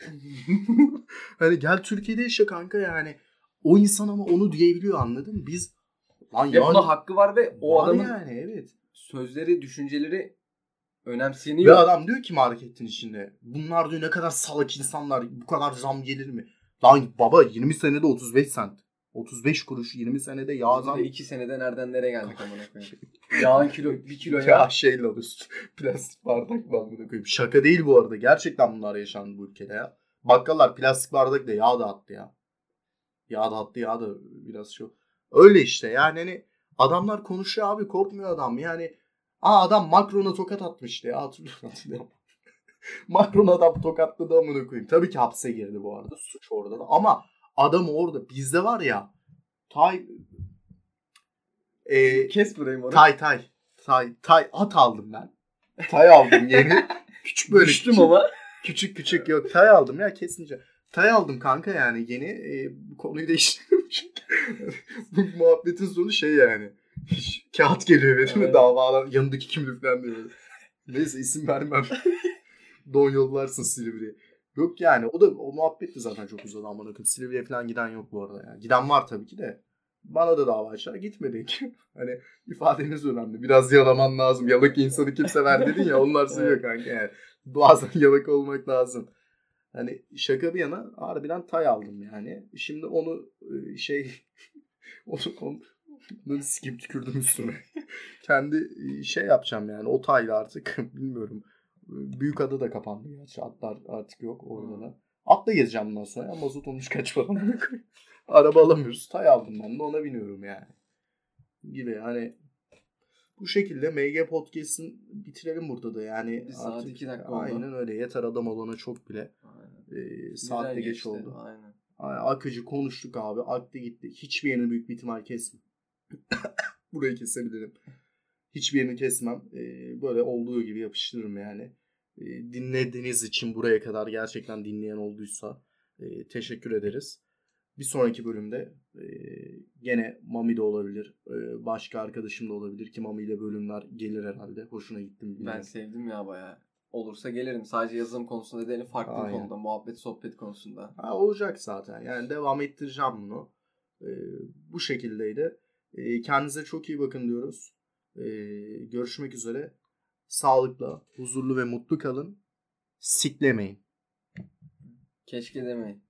Hani gel Türkiye'de yaşa kanka yani. O insan ama onu diyebiliyor anladın mı? Biz lan ya buna hakkı var ve o adamın yani, sözleri, düşünceleri önemseniyor. Ve adam diyor ki marketin içinde bunlar diyor ne kadar salak insanlar bu kadar zam gelir mi? Lan baba 20 senede 35 cent. 35 kuruş 20 senede yağ zam. 2 senede nereden nereye geldik amına koyayım. Yağın kilo 1 kilo ya şeyle üstü. Plastik bardak var amına koyayım. Şaka değil bu arada. Gerçekten bunlar yaşandı bu ülkede ya. Bakkallar plastik bardakla yağ dağıttı ya. Yağ da biraz şu. Öyle işte yani hani adamlar konuşuyor abi korkmuyor adam. Yani adam Macron'a tokat atmıştı ya hatırlıyorum. Macron adam tokatladı amına koyayım. Tabii ki hapse girdi bu arada. Suç orada da ama adam orada bizde var ya kes burayı oraya. Tay at aldım ben. Tay aldım yeni. Küçük böyle düştüm ama. Küçük yok tay aldım ya kesince. Tay aldım kanka yani yeni bu konuyu değiştirdim çünkü. Bu muhabbetin sonu yani. Kağıt geliyor ve değil mi davalar yanındaki kimlikten diyor. Neyse isim vermem. Don yollarsın Silivri'ye. Yok yani o muhabbet de zaten çok uzadı amına koyayım. Silivri'ye falan giden yok bu arada ya. Giden var tabii ki de. Bana da dava açar gitmedik. Hani ifadeniz önemli. Biraz yalaman lazım. Yalak insanı kimse ver dedin ya onlar seviyor kanka yani. Bazen yalak olmak lazım. Hani şaka bir yana harbiden tay aldım yani. Şimdi onu onu sikip tükürdüm üstüme. Kendi yapacağım yani o tayla artık bilmiyorum. Büyükada da kapandı gerçi. Atlar artık yok orada da. Atla gezeceğim bundan sonra ya. Mazot olmuş kaç falan. Araba alamıyoruz. Tay aldım ben de ona biniyorum yani. Gibi yani. Bu şekilde MG Podcast'ın bitirelim burada da yani. Bir saat artık, 2 dakika oldu. Aynen öyle. Yeter adam olana çok bile. Saat de geç oldu. Aynen. Akıcı konuştuk abi. Aktı gitti. Hiçbir yerini büyük bir ihtimal kesme. Burayı kesebilirim. Hiçbir yerini kesmem. Böyle olduğu gibi yapıştırırım yani. Dinlediğiniz için buraya kadar gerçekten dinleyen olduysa teşekkür ederiz. Bir sonraki bölümde gene Mami de olabilir. Başka arkadaşım da olabilir ki Mami ile bölümler gelir herhalde. Hoşuna gittim. Ben sevdim ya bayağı. Olursa gelirim. Sadece yazılım konusunda değil, farklı konuda. Muhabbet, sohbet konusunda. Ha, olacak zaten. Yani devam ettireceğim bunu. Bu şekildeydi. Kendinize çok iyi bakın diyoruz. Görüşmek üzere. Sağlıkla, huzurlu ve mutlu kalın. Siklemeyin. Keşke demeyin.